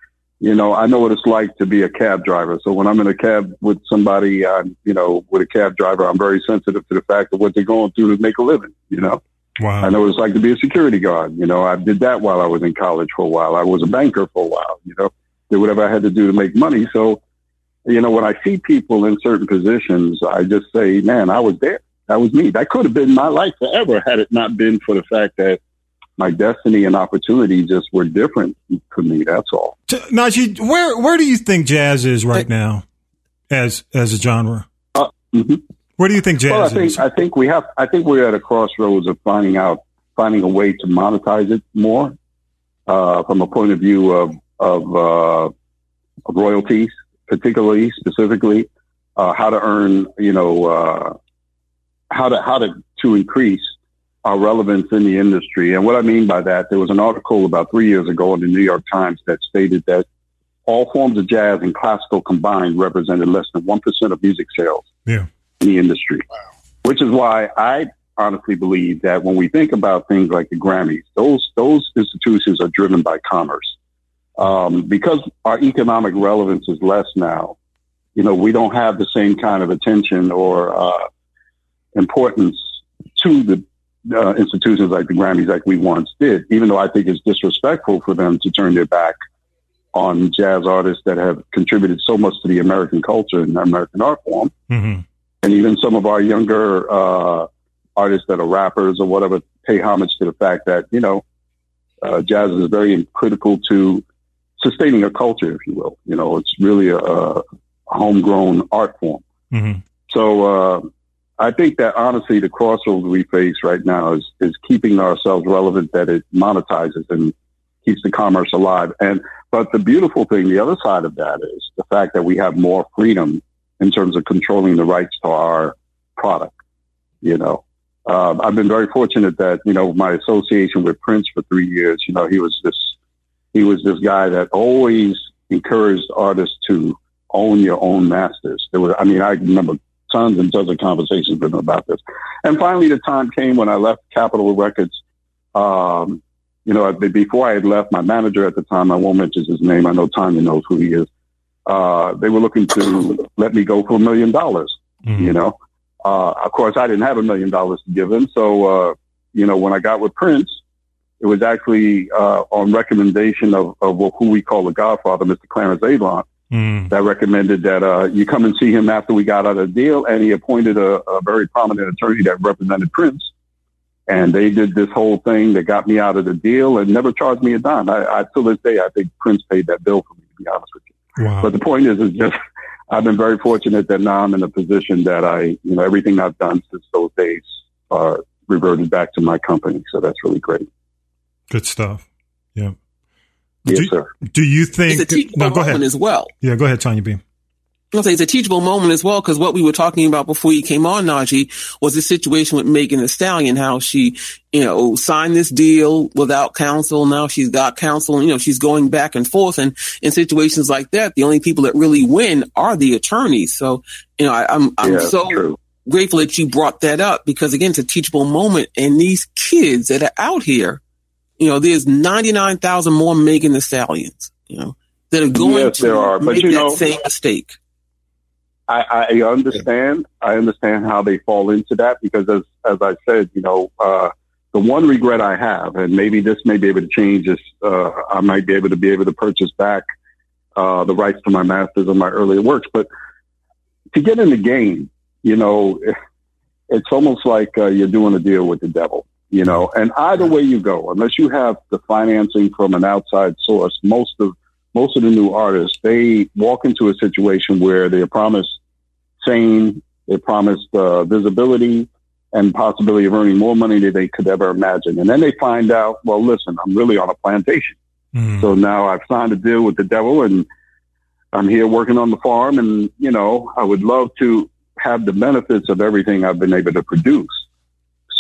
I know what it's like to be a cab driver. So when I'm in a cab with somebody, with a cab driver, I'm very sensitive to the fact of what they're going through to make a living, Wow. I know what it's like to be a security guard. I did that while I was in college for a while. I was a banker for a while, did whatever I had to do to make money. So, when I see people in certain positions, I just say, man, I was there. That was me. That could have been my life forever had it not been for the fact that my destiny and opportunity just were different for me. That's all. Najee, where do you think jazz is right now as a genre? Where do you think jazz is? I think we're at a crossroads of finding a way to monetize it more from a point of view of royalties, specifically, how to earn, how to increase our relevance in the industry. And what I mean by that, there was an article about 3 years ago in the New York Times that stated that all forms of jazz and classical combined represented less than 1% of music sales in the industry. Wow. Which is why I honestly believe that when we think about things like the Grammys, those institutions are driven by commerce. Because our economic relevance is less now, we don't have the same kind of attention or importance to the institutions like the Grammys like we once did, even though I think it's disrespectful for them to turn their back on jazz artists that have contributed so much to the American culture and the American art form. Mm-hmm. And even some of our younger artists that are rappers or whatever pay homage to the fact that, jazz is very critical to sustaining a culture, if you will. It's really a homegrown art form. Mm-hmm. So, I think that honestly, the crossroads we face right now is keeping ourselves relevant, that it monetizes and keeps the commerce alive. But the beautiful thing, the other side of that is the fact that we have more freedom in terms of controlling the rights to our product. I've been very fortunate that, my association with Prince for 3 years, he was this guy that always encouraged artists to own your own masters. I remember tons and tons of conversations with them about this. And finally, the time came when I left Capitol Records. Before I had left, my manager at the time, I won't mention his name. I know Tanya knows who he is. They were looking to let me go for $1 million, Of course, I didn't have $1 million to give him. So, when I got with Prince, it was actually on recommendation of who we call the Godfather, Mr. Clarence Avon. that recommended that you come and see him after we got out of the deal. And he appointed a very prominent attorney that represented Prince. And they did this whole thing that got me out of the deal and never charged me a dime. I till this day, I think Prince paid that bill for me, to be honest with you. Wow. But the point is just, I've been very fortunate that now I'm in a position that I, you know, everything I've done since those days reverted back to my company. So that's really great. Good stuff. Yeah. Yes, sir. Do you think it's a teachable moment as well? Yeah, go ahead, Tanya B. I'll say it's a teachable moment as well, because what we were talking about before you came on, Najee, was the situation with Megan Thee Stallion, how she, you know, signed this deal without counsel. Now she's got counsel, you know, she's going back and forth. And in situations like that, the only people that really win are the attorneys. So, you know, I'm so true. Grateful that you brought that up, because again, it's a teachable moment. And these kids that are out here, you know, there's 99,000 more Megan Thee Stallions, you know, that are going to make that same mistake. I understand. I understand how they fall into that, because as I said, you know, the one regret I have, and maybe this may be able to change, is I might be able to purchase back the rights to my masters and my earlier works. But to get in the game, you know, it's almost like you're doing a deal with the devil, you know. And either way you go, unless you have the financing from an outside source, most of the new artists, they walk into a situation where they are promised fame, they promised visibility and possibility of earning more money than they could ever imagine. And then they find out, well, listen, I'm really on a plantation. So now I've signed a deal with the devil and I'm here working on the farm. And, you know, I would love to have the benefits of everything I've been able to produce.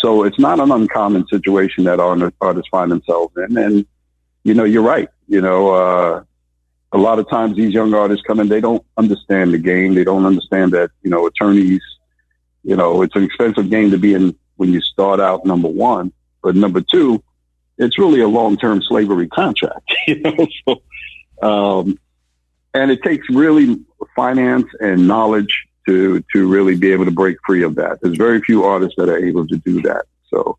So it's not an uncommon situation that artists find themselves in. And, you know, you're right. You know, a lot of times these young artists come in, they don't understand the game. They don't understand that, you know, attorneys, you know, it's an expensive game to be in when you start out, number one. But number two, it's really a long-term slavery contract, you know. So, and it takes really finance and knowledge to really be able to break free of that. There's very few artists that are able to do that. So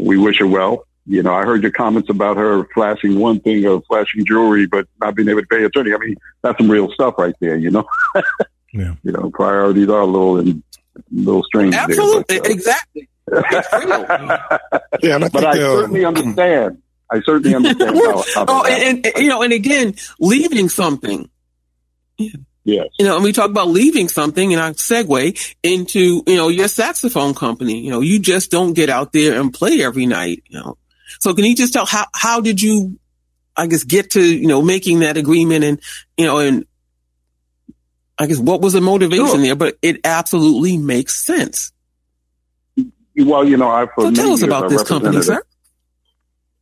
we wish her well. You know, I heard your comments about her flashing one thing or flashing jewelry, but not being able to pay attorney. I mean, that's some real stuff right there, you know? Yeah. You know, priorities are a little strange. Absolutely. There, but, exactly. It's real. Yeah, but I certainly understand. I certainly understand. How you know, and again, leaving something. Yeah. Yes. You know, and we talk about leaving something, and I segue into, you know, your saxophone company. You know, you just don't get out there and play every night, you know. So can you just tell how did you, I guess, get to, you know, making that agreement and, you know, and I guess what was the motivation there? But it absolutely makes sense. Well, you know, so tell us about this company, sir.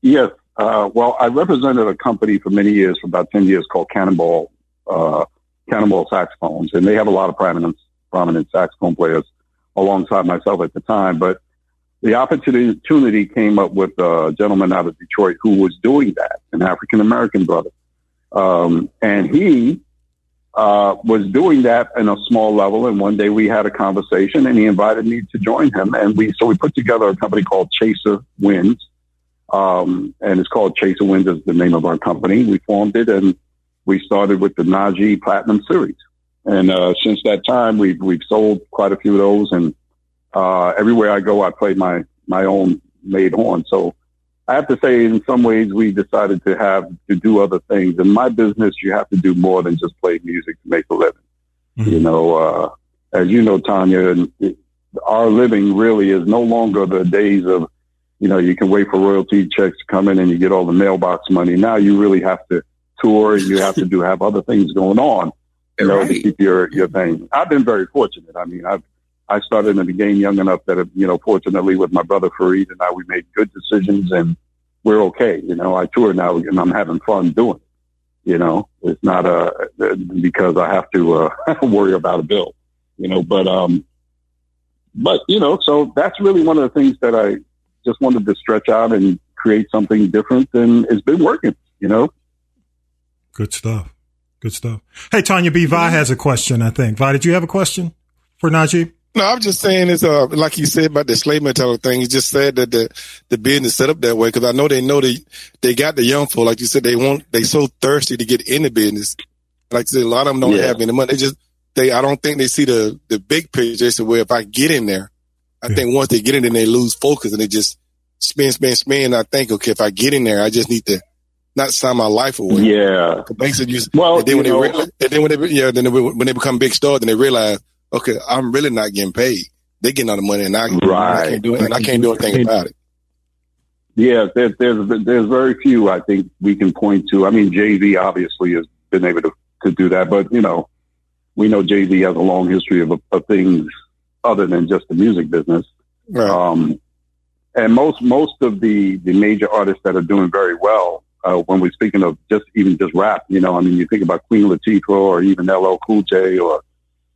Yes. Well, I represented a company for many years, for about 10 years, called Cannonball Saxophones. And they have a lot of prominent saxophone players alongside myself at the time. But the opportunity came up with a gentleman out of Detroit who was doing that, an African-American brother. And he was doing that in a small level. And one day we had a conversation and he invited me to join him. And so we put together a company called Chaser Winds. And it's called Chaser Winds is the name of our company. We formed it and we started with the Najee Platinum Series. And since that time, we've sold quite a few of those, and everywhere I go, I play my own made horn. So I have to say, in some ways, we decided to do other things. In my business, you have to do more than just play music to make a living. Mm-hmm. You know, as you know, Tanya, our living really is no longer the days of, you know, you can wait for royalty checks to come in and you get all the mailbox money. Now you really have to tour and you have to have other things going on, you know, to keep your thing. I've been very fortunate. I mean, I started in the game young enough that, you know, fortunately with my brother Fareed and I, we made good decisions and we're okay. You know, I tour now and I'm having fun doing it. You know, it's not because I have to worry about a bill, you know, but, you know, so that's really one of the things that I just wanted to stretch out and create something different, and it's been working, you know. Good stuff. Good stuff. Hey, Tanya B. Vi has a question, I think. Vi, did you have a question for Najee? No, I'm just saying it's like you said about the slave mentality thing. You just said that the business set up that way, because I know they got the young folk, like you said, they so thirsty to get in the business Like I said, a lot of them don't have any money. They just I don't think they see the big picture. They said, well, if I get in there, I think once they get in there, they lose focus and they just spin. I think, okay, if I get in there, I just need to not sign my life away. Yeah. Then when they become big stars, then they realize, okay, I'm really not getting paid. They're getting all the money, and I can't do it, and I can't do anything about it. Yeah, there's very few I think we can point to. I mean, Jay-Z obviously has been able to do that, but you know, we know Jay-Z has a long history of things other than just the music business. Right. And most of the major artists that are doing very well, when we're speaking of just rap, you know, I mean, you think about Queen Latifah or even LL Cool J or,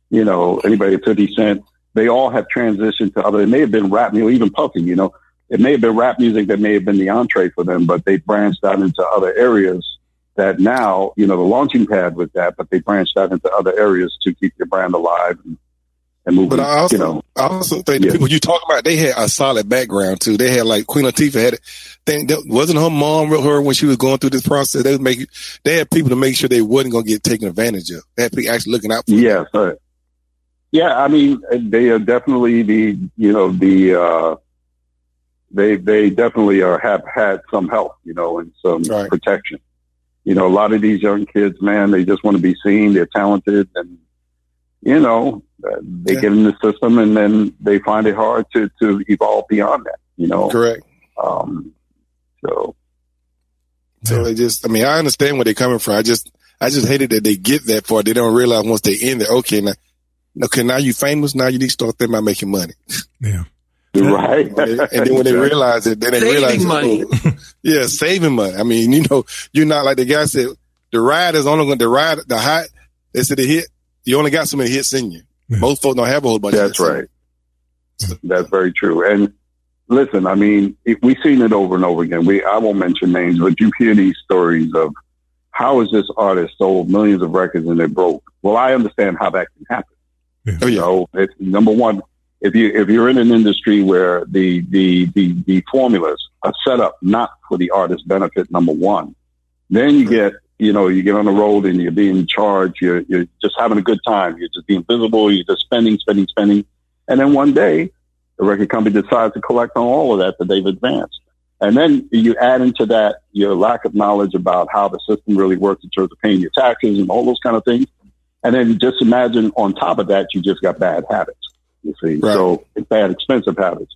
you know, anybody at 50 Cent, they all have transitioned to other. It may have been rap, you know, even Puffy, you know, it may have been rap music that may have been the entree for them, but they branched out into other areas that now, you know, the launching pad with that, but they branched out into other areas to keep your brand alive and moving. But I also think the people you talk about, they had a solid background too. They had like Queen Latifah had it. Wasn't her mom with her when she was going through this process? They had people to make sure they wasn't going to get taken advantage of. They had people actually looking out for them. Yeah, right. Yeah, I mean, they are definitely they definitely have had some help, you know, and some protection. You know, a lot of these young kids, man, they just want to be seen. They're talented, and you know, they get in the system, and then they find it hard to evolve beyond that. You know, correct. So they just, I mean, I understand where they're coming from. I just hated that they get that far. They don't realize once they end it. Okay, now you famous. Now you need to start thinking about making money. Yeah, right. And then when they realize it, then they realize money. Oh, yeah, saving money. I mean, you know, you're not like the guy said. The ride is only going to ride the hot. They said the hit. You only got so many hits in you. Yeah. Most folks don't have a whole bunch. That's of hits. That's right. That's very true. And listen, I mean, we've seen it over and over again. I won't mention names, but you hear these stories of how is this artist sold millions of records and it broke. Well, I understand how that can happen. Yeah. You know, it's, number one, if you're in an industry where the formulas are set up not for the artist's benefit, number one, then you get on the road and you're being charged, you're just having a good time, you're just being visible, you're just spending, and then one day the record company decides to collect on all of that that they've advanced, and then you add into that your lack of knowledge about how the system really works in terms of paying your taxes and all those kind of things. And then just imagine on top of that, you just got bad habits, you see. Right. So it's bad, expensive habits.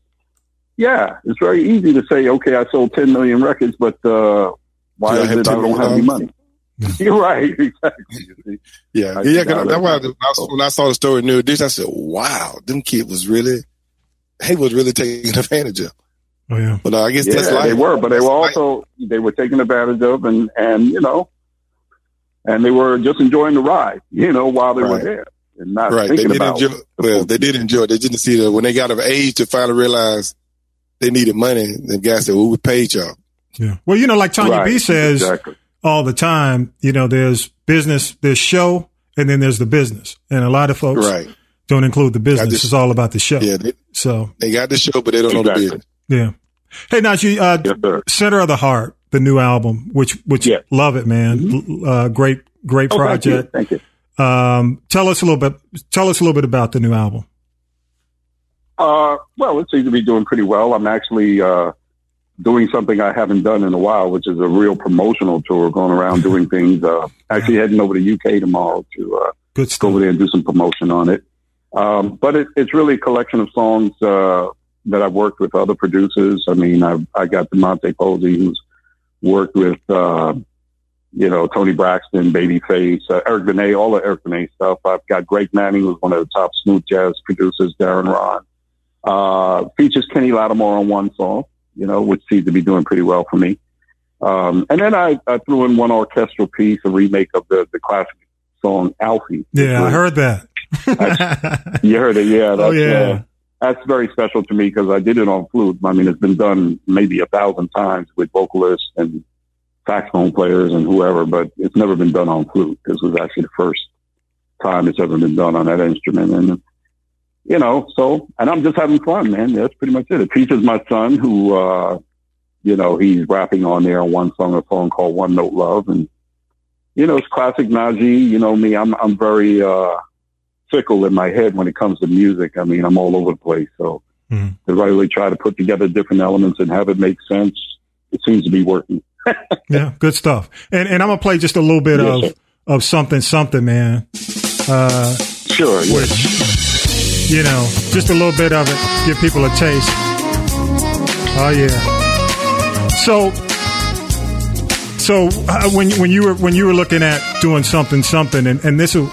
Yeah, it's very easy to say, okay, I sold 10 million records, but why is it I don't have any money? You're right, exactly. Yeah, that's why when I saw the story in New Edition, I said, wow, them kids was really taking advantage of. Oh, yeah. But I guess that's life. They were, but they were also, they were taking advantage of and you know, and they were just enjoying the ride, you know, while they were there and not thinking about it. Well, they did enjoy it. They didn't see that when they got of age to finally realize they needed money. The guy said, well, we paid y'all. Yeah. Well, you know, like Tanya B says all the time, you know, there's business, there's show, and then there's the business. And a lot of folks don't include the business. It's all about the show. Yeah. They got the show, but they don't know the business. Yeah. Hey, Najee, Center of the Heart, the new album, which love it, man. Mm-hmm. Great project. Thank you. Tell us a little bit about the new album. Well, it seems to be doing pretty well. I'm actually doing something I haven't done in a while, which is a real promotional tour, going around doing things. Actually heading over to UK tomorrow to go over there and do some promotion on it. But it's really a collection of songs that I've worked with other producers. I mean, I got DeMonte Posey, who's worked with, you know, Tony Braxton, Babyface, Eric Benet, all the Eric Benet stuff. I've got Greg Manning, who's one of the top smooth jazz producers, Darren Ron. Features Kenny Lattimore on one song, you know, which seems to be doing pretty well for me. And then I threw in one orchestral piece, a remake of the classic song Alfie. Yeah, I heard that. You heard it, yeah. That's very special to me because I did it on flute. I mean, it's been done maybe 1,000 times with vocalists and saxophone players and whoever, but it's never been done on flute. This was actually the first time it's ever been done on that instrument. And, you know, and I'm just having fun, man. That's pretty much it. It features my son who, you know, he's rapping on there on one song, a song called One Note Love. And, you know, it's classic Najee. You know me, I'm very fickle in my head when it comes to music. I mean, I'm all over the place. So if I really try to put together different elements and have it make sense, it seems to be working. Yeah, good stuff. And I'm gonna play just a little bit of something, man. Sure. Which, you know, just a little bit of it, give people a taste. Oh yeah. So when you were looking at doing something, and this will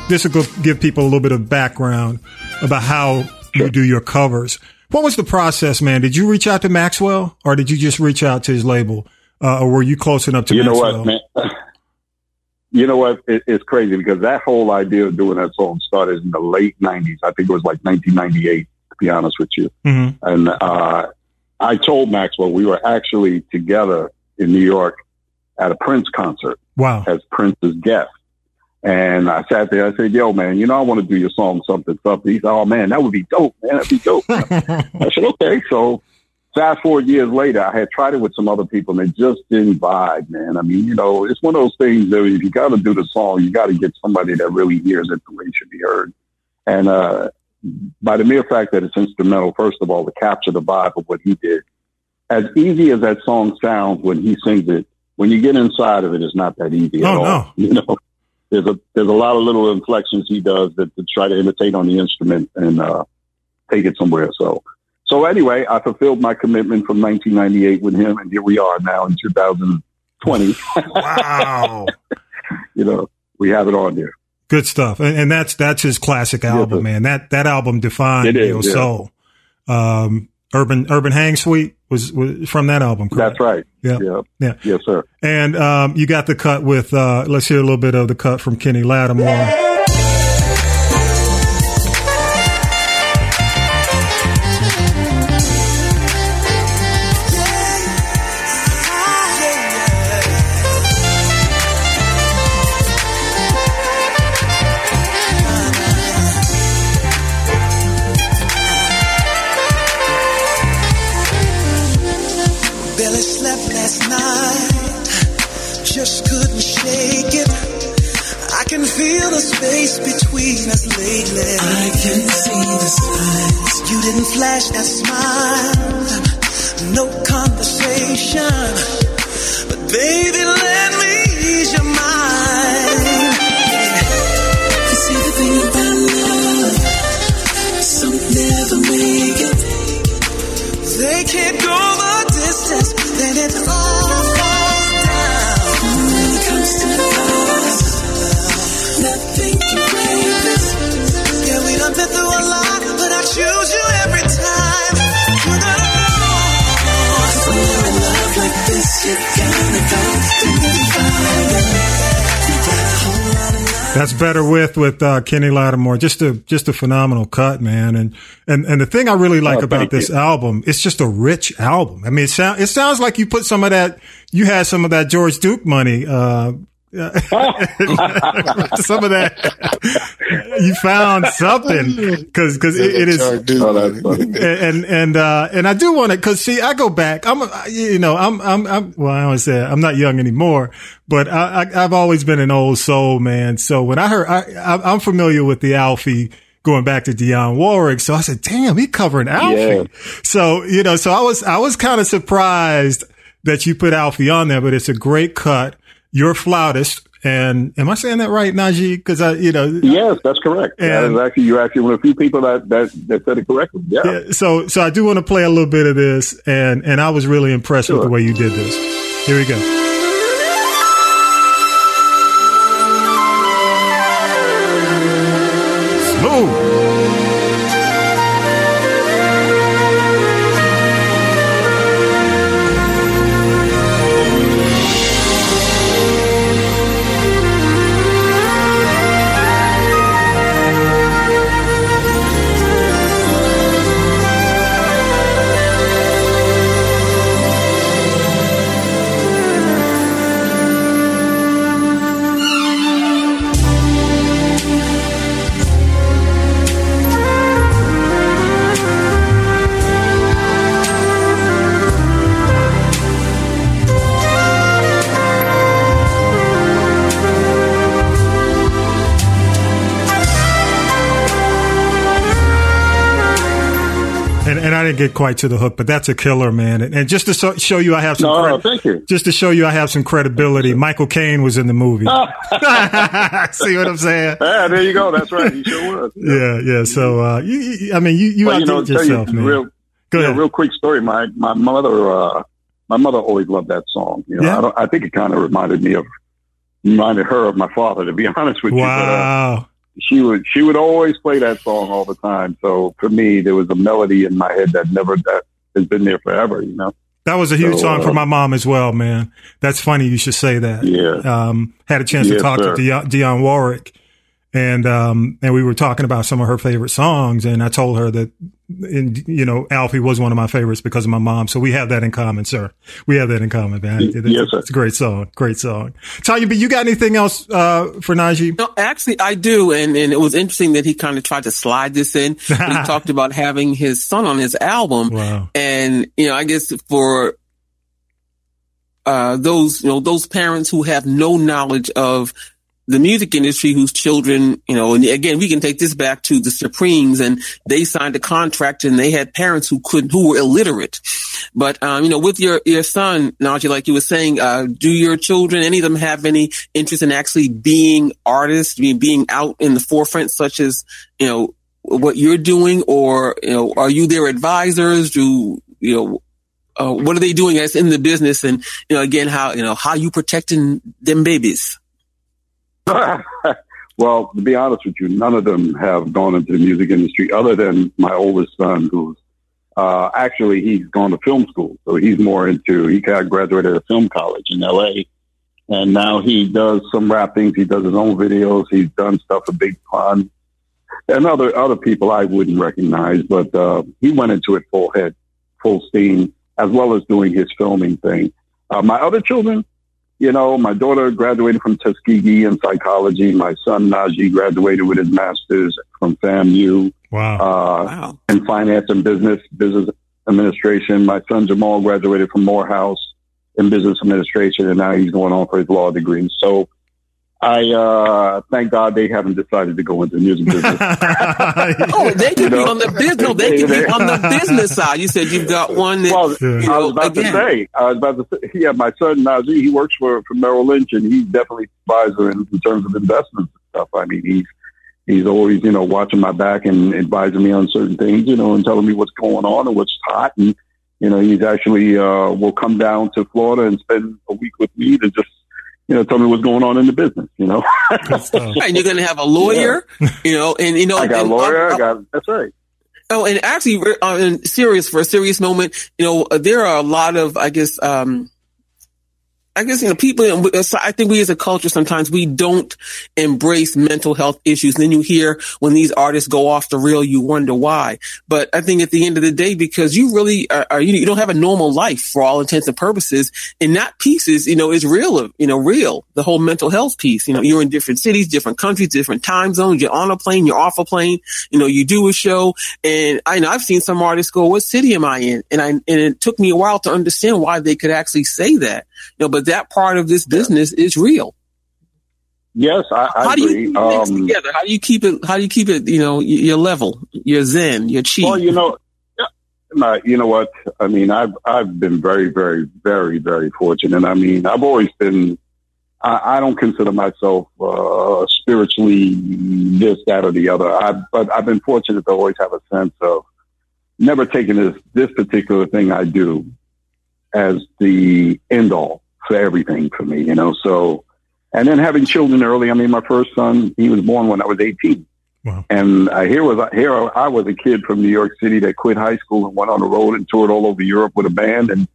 give people a little bit of background about how you do your covers. What was the process, man? Did you reach out to Maxwell, or did you just reach out to his label? Or were you close enough to Maxwell? You know what? It's crazy because that whole idea of doing that song started in the late 90s. I think it was like 1998, to be honest with you. Mm-hmm. And I told Maxwell, we were actually together in New York at a Prince concert. Wow. As Prince's guest. And I sat there, I said, yo, man, you know, I want to do your song, something. He said, oh, man, that would be dope, man. That'd be dope. I said, okay. So fast forward years later, I had tried it with some other people, and it just didn't vibe, man. I mean, you know, it's one of those things that if you got to do the song, you got to get somebody that really hears it the way it should be heard. And by the mere fact that it's instrumental, first of all, to capture the vibe of what he did, as easy as that song sounds when he sings it, when you get inside of it, it's not that easy at all. No. You know? There's a lot of little inflections he does that to try to imitate on the instrument and take it somewhere. So anyway, I fulfilled my commitment from 1998 with him, and here we are now in 2020. Wow. You know, we have it on there. Good stuff. And that's his classic album, man. That album defined soul. Urban Hang Suite was from that album, correct? That's right. Yeah. Yes, sir. And you got the cut with, let's hear a little bit of the cut from Kenny Lattimore. Between us lately, I can see the signs. You didn't flash that smile, no conversation, but baby, let me ease your mind. You see the thing about love, some never make it. They can't go the distance, then it all falls down. When it comes to love, nothing can break this. Yeah, we done been through a lot, but I choose you every time. You're gonna go. Cause when you're in love like this, you're gonna go. That's Better with Kenny Lattimore. Just a phenomenal cut, man. And the thing I really like about this album, it's just a rich album. I mean, it sounds like you put some of that. You had some of that George Duke money. Some of that, you found something because it is, and I do want it because see, I go back. I always say I'm not young anymore, but I've always been an old soul man. So when I heard, I'm familiar with the Alfie going back to Dionne Warwick, so I said, damn, he covering Alfie. Yeah. So you know, so I was kind of surprised that you put Alfie on there, but it's a great cut. You're a flautist, and am I saying that right, Najee? Because yes, that's correct. And that you're actually one of the few people that said it correctly. Yeah. So I do want to play a little bit of this, and I was really impressed with the way you did this. Here we go. and I didn't get quite to the hook, but that's a killer, man. And just to show you I have some just to show you I have some credibility, Michael Caine was in the movie. See what I'm saying? Yeah, there you go. That's right. He sure was. Yeah. So, you outdid yourself, man. Real quick story. My mother always loved that song. I think it kind of reminded her of my father, to be honest with you. Wow. But, she would always play that song all the time. So for me, there was a melody in my head that has been there forever, you know? That was a huge song for my mom as well, man. That's funny. You should say that. Yeah. Had a chance to talk to Dionne Warwick and we were talking about some of her favorite songs. And I told her that, Alfie was one of my favorites because of my mom. So we have that in common, sir. We have that in common, man. Yes, sir. It's a great song. Great song. Tanya B, you got anything else for Najee? No, actually, I do. And it was interesting that he kind of tried to slide this in. He talked about having his son on his album. Wow. And, I guess for those parents who have no knowledge of the music industry, whose children, and again, we can take this back to the Supremes, and they signed a contract and they had parents who were illiterate. But, with your son, Najee, like you were saying, do your children, any of them, have any interest in actually being artists, being out in the forefront, such as, what you're doing, or, are you their advisors? What are they doing as in the business? And, again, how you protecting them babies? Well, to be honest with you, none of them have gone into the music industry other than my oldest son, who's actually he's gone to film school. So he's more into, he kind of graduated at film college in LA, and now he does some rap things. He does his own videos. He's done stuff for Big Pun and other people I wouldn't recognize, but he went into it full steam, as well as doing his filming thing. My other children, my daughter graduated from Tuskegee in psychology. My son, Najee, graduated with his master's from FAMU. Wow. In finance and business administration. My son, Jamal, graduated from Morehouse in business administration, and now he's going on for his law degree. So I thank God they haven't decided to go into the music business. Oh, they can be on the business. No, they can be on the business side. You said you've got one. I was about to say, my son Najee, he works for Merrill Lynch, and he's definitely an advisor in terms of investments and stuff. I mean, he's always watching my back and advising me on certain things, and telling me what's going on and what's hot. And he's actually will come down to Florida and spend a week with me to just, tell me what's going on in the business, And you're going to have a lawyer, I got a lawyer. That's right. Oh, and actually, for a serious moment, there are a lot of, people, I think we as a culture, sometimes we don't embrace mental health issues. Then you hear when these artists go off the rail, you wonder why. But I think at the end of the day, because you really are you don't have a normal life for all intents and purposes, and that piece is, is real, the whole mental health piece. You're in different cities, different countries, different time zones. You're on a plane, you're off a plane, you do a show. And I've seen some artists go, what city am I in? And it took me a while to understand why they could actually say that. But that part of this business is real. Yes, I how do you keep things together? How do you keep it? Your level, your zen, your chi. Well, you know what I mean. I've been very, very, very, very fortunate. And I mean, I've always been. I don't consider myself spiritually this, that, or the other. But I've been fortunate to always have a sense of never taking this particular thing I do as the end all for everything for me, so, and then having children early. I mean, my first son, he was born when I was 18. Wow. And I was a kid from New York City that quit high school and went on the road and toured all over Europe with a band, and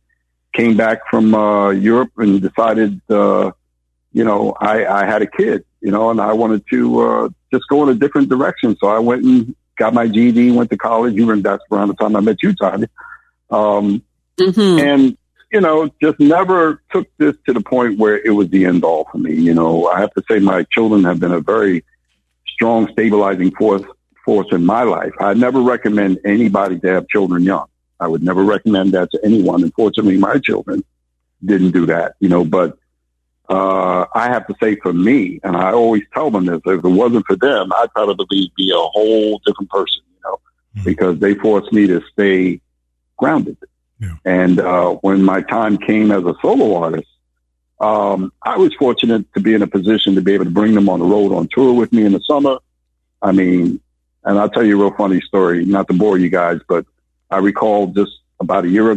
came back from Europe and decided, I had a kid, and I wanted to just go in a different direction. So I went and got my GED, went to college. That's around the time I met you, Tommy. Mm-hmm. And, just never took this to the point where it was the end all for me. I have to say my children have been a very strong stabilizing force in my life. I never recommend anybody to have children young. I would never recommend that to anyone. Unfortunately, my children didn't do that, but I have to say for me, and I always tell them this, if it wasn't for them, I'd probably be a whole different person. because they forced me to stay grounded. Yeah. And when my time came as a solo artist, I was fortunate to be in a position to be able to bring them on the road on tour with me in the summer. I mean, and I'll tell you a real funny story, not to bore you guys, but I recall just about 2 years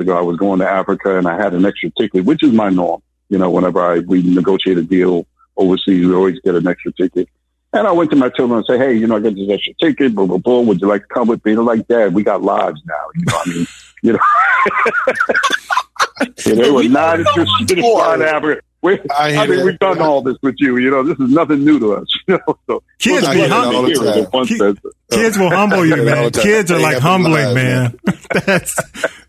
ago, I was going to Africa and I had an extra ticket, which is my norm. You know, whenever we negotiate a deal overseas, we always get an extra ticket. And I went to my children and said, hey, you know, I got this extra ticket, blah, blah, blah. Would you like to come with me? They're like, Dad, we got lives now. You know what I mean? You know, yeah, they were not interested in Africa. We've done all this with you. You know, this is nothing new to us. You know? So, kids be humble. Kids will humble you, man. Kids are like humbling, man.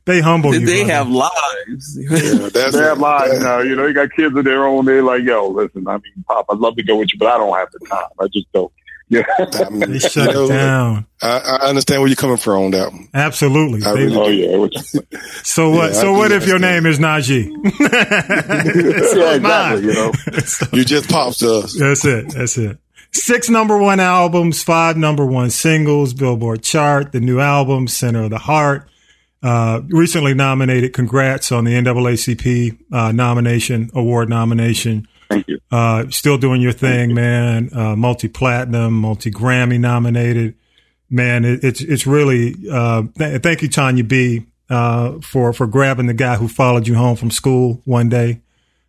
They humble you. They have lives. They have lives now. You know, you got kids of their own. They're like, yo, listen, I mean, Pop, I'd love to go with you, but I don't have the time. I just don't. Yeah. I mean, they shut it down. I understand where you're coming from on that one. Absolutely. Yeah. So what? Yeah, so what if your name is Najee? Yeah, exactly. You know, so, you just popped us. That's it. That's it. 6 number one albums, 5 number one singles, Billboard chart, the new album, Center of the Heart. Recently nominated. Congrats on the NAACP award nomination. Thank you. Still doing your thing, man. Multi-platinum, multi-Grammy nominated, man. It's really, thank you, Tanya B, for grabbing the guy who followed you home from school one day.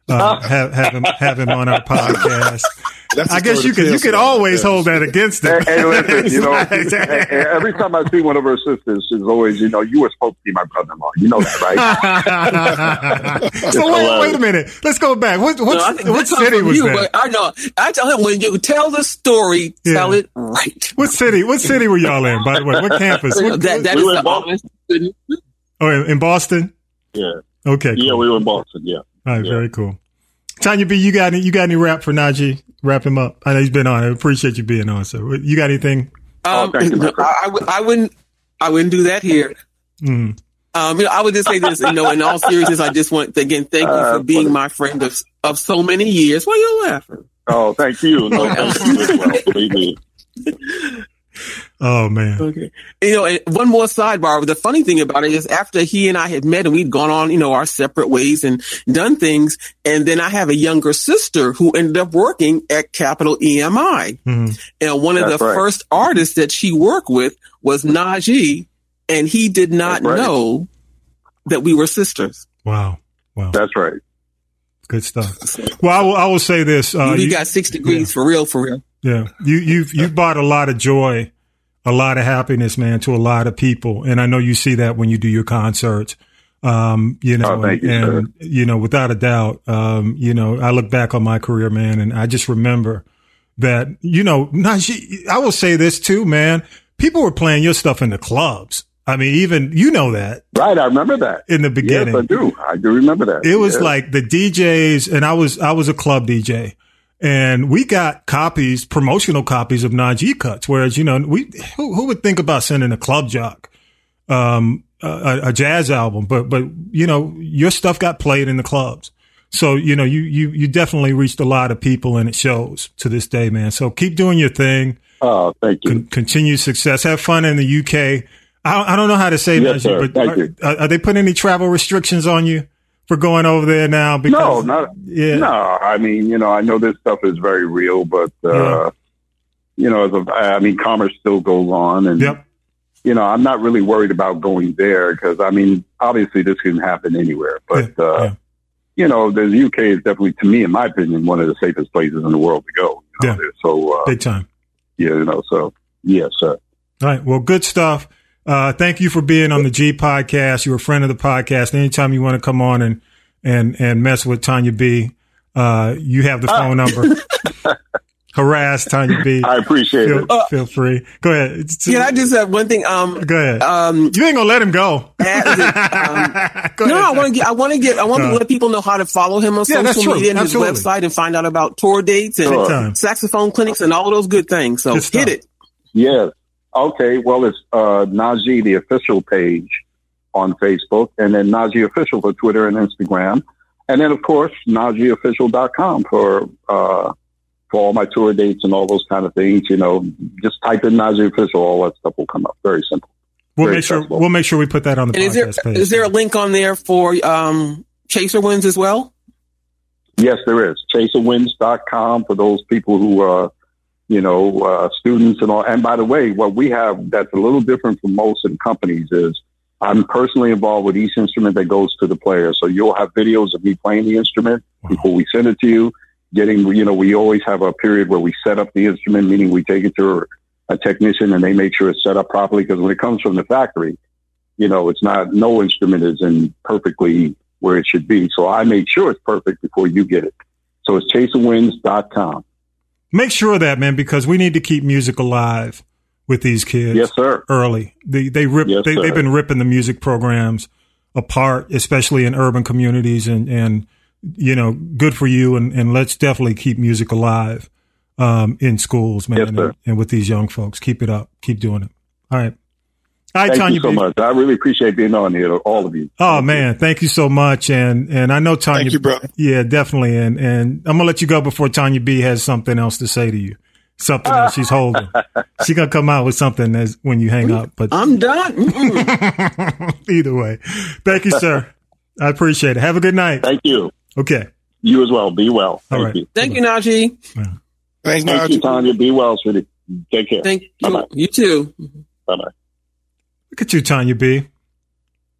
Have him on our podcast. I guess you could always hold that against them. Hey, listen, you know, every time I see one of her sisters, she's always, you know, you were supposed to be my brother-in-law. You know that, right? So wait a minute. Let's go back. What city was that? I know. I tell him, when you tell the story, tell it right. What city were y'all in, by the way? What campus? We were in Boston. Oh, in Boston? Yeah. Okay. Cool. Yeah, we were in Boston, yeah. All right, very cool. Tanya B, you got any rap for Najee? Wrap him up. I know he's been on. I appreciate you being on. So you got anything? I wouldn't do that here. Mm. You know, I would just say this. You know, in all seriousness, I just want to again thank you for being my friend of so many years. Why are you laughing? Oh, thank you. No, thank you. Oh man. Okay. You know, and one more sidebar. The funny thing about it is after he and I had met and we'd gone on, you know, our separate ways and done things. And then I have a younger sister who ended up working at Capital EMI. Mm-hmm. And one of the first artists that she worked with was Najee. And he did not know that we were sisters. Wow. That's right. Good stuff. Well, I will say this. You got 6 degrees for real. Yeah. You've brought a lot of joy, a lot of happiness, man, to a lot of people. And I know you see that when you do your concerts, you know, you know, without a doubt, you know, I look back on my career, man, and I just remember that, you know, Najee, I will say this too, man. People were playing your stuff in the clubs. I mean, even, you know that. Right, I remember that. In the beginning. Yes, I do. I do remember that. It was like the DJs, and I was a club DJ. And we got copies, promotional copies of Najee cuts. Whereas, you know, who would think about sending a club jock, a jazz album? But, you know, your stuff got played in the clubs. So, you know, you definitely reached a lot of people and it shows to this day, man. So keep doing your thing. Oh, thank you. Continue success. Have fun in the UK. I don't know how to say Najee, but are they putting any travel restrictions on you for going over there now? Because, no. I mean, you know, I know this stuff is very real, but you know, commerce still goes on, and you know, I'm not really worried about going there because, I mean, obviously this can happen anywhere. But you know, the UK is definitely, to me, in my opinion, one of the safest places in the world to go. You know? Yeah. So big time. Yeah, you know. So yeah, sir. All right. Well, good stuff. Thank you for being on the G podcast. You're a friend of the podcast. Anytime you want to come on and mess with Tanya B, you have the phone number. Harass Tanya B. I appreciate it. Feel free. Go ahead. Can I just have one thing? Go ahead. You ain't gonna let him go. I want to let people know how to follow him on social media and his website and find out about tour dates and saxophone clinics and all those good things. So good hit it. Yeah. Okay, well, it's Najee, the official page on Facebook, and then Najee Official for Twitter and Instagram. And then, of course, NajeeOfficial.com for all my tour dates and all those kind of things, you know, just type in Najee Official, all that stuff will come up. Very simple. We'll make sure we put that on the podcast page. Is there a link on there for Chaser Winds as well? Yes, there is. ChaserWinds.com for those people who are, students and all. And by the way, what we have that's a little different from most in companies is I'm personally involved with each instrument that goes to the player. So you'll have videos of me playing the instrument before we send it to you. We always have a period where we set up the instrument, meaning we take it to a technician and they make sure it's set up properly. Because when it comes from the factory, it's not, no instrument is in perfectly where it should be. So I make sure it's perfect before you get it. So it's chaserwinds.com. Make sure of that, man, because we need to keep music alive with these kids. Yes, sir. Early. They've been ripping the music programs apart, especially in urban communities and good for you. And let's definitely keep music alive in schools, man, yes, and with these young folks. Keep it up. Keep doing it. All right. Thank you so much. I really appreciate being on here, all of you. Oh, man. Thank you so much. And I know Tanya. Thank you, bro. Yeah, definitely. And I'm going to let you go before Tanya B has something else to say to you. Something that she's holding. She's going to come out with something when you hang up. But I'm done. Either way. Thank you, sir. I appreciate it. Have a good night. Thank you. Okay. You as well. Be well. All right. Thank you. Thank you, Najee. Yeah. Thank you, Tanya. Be well, sweetie. Take care. Thank you. Bye-bye. You too. Bye-bye. Look at you, Tanya B.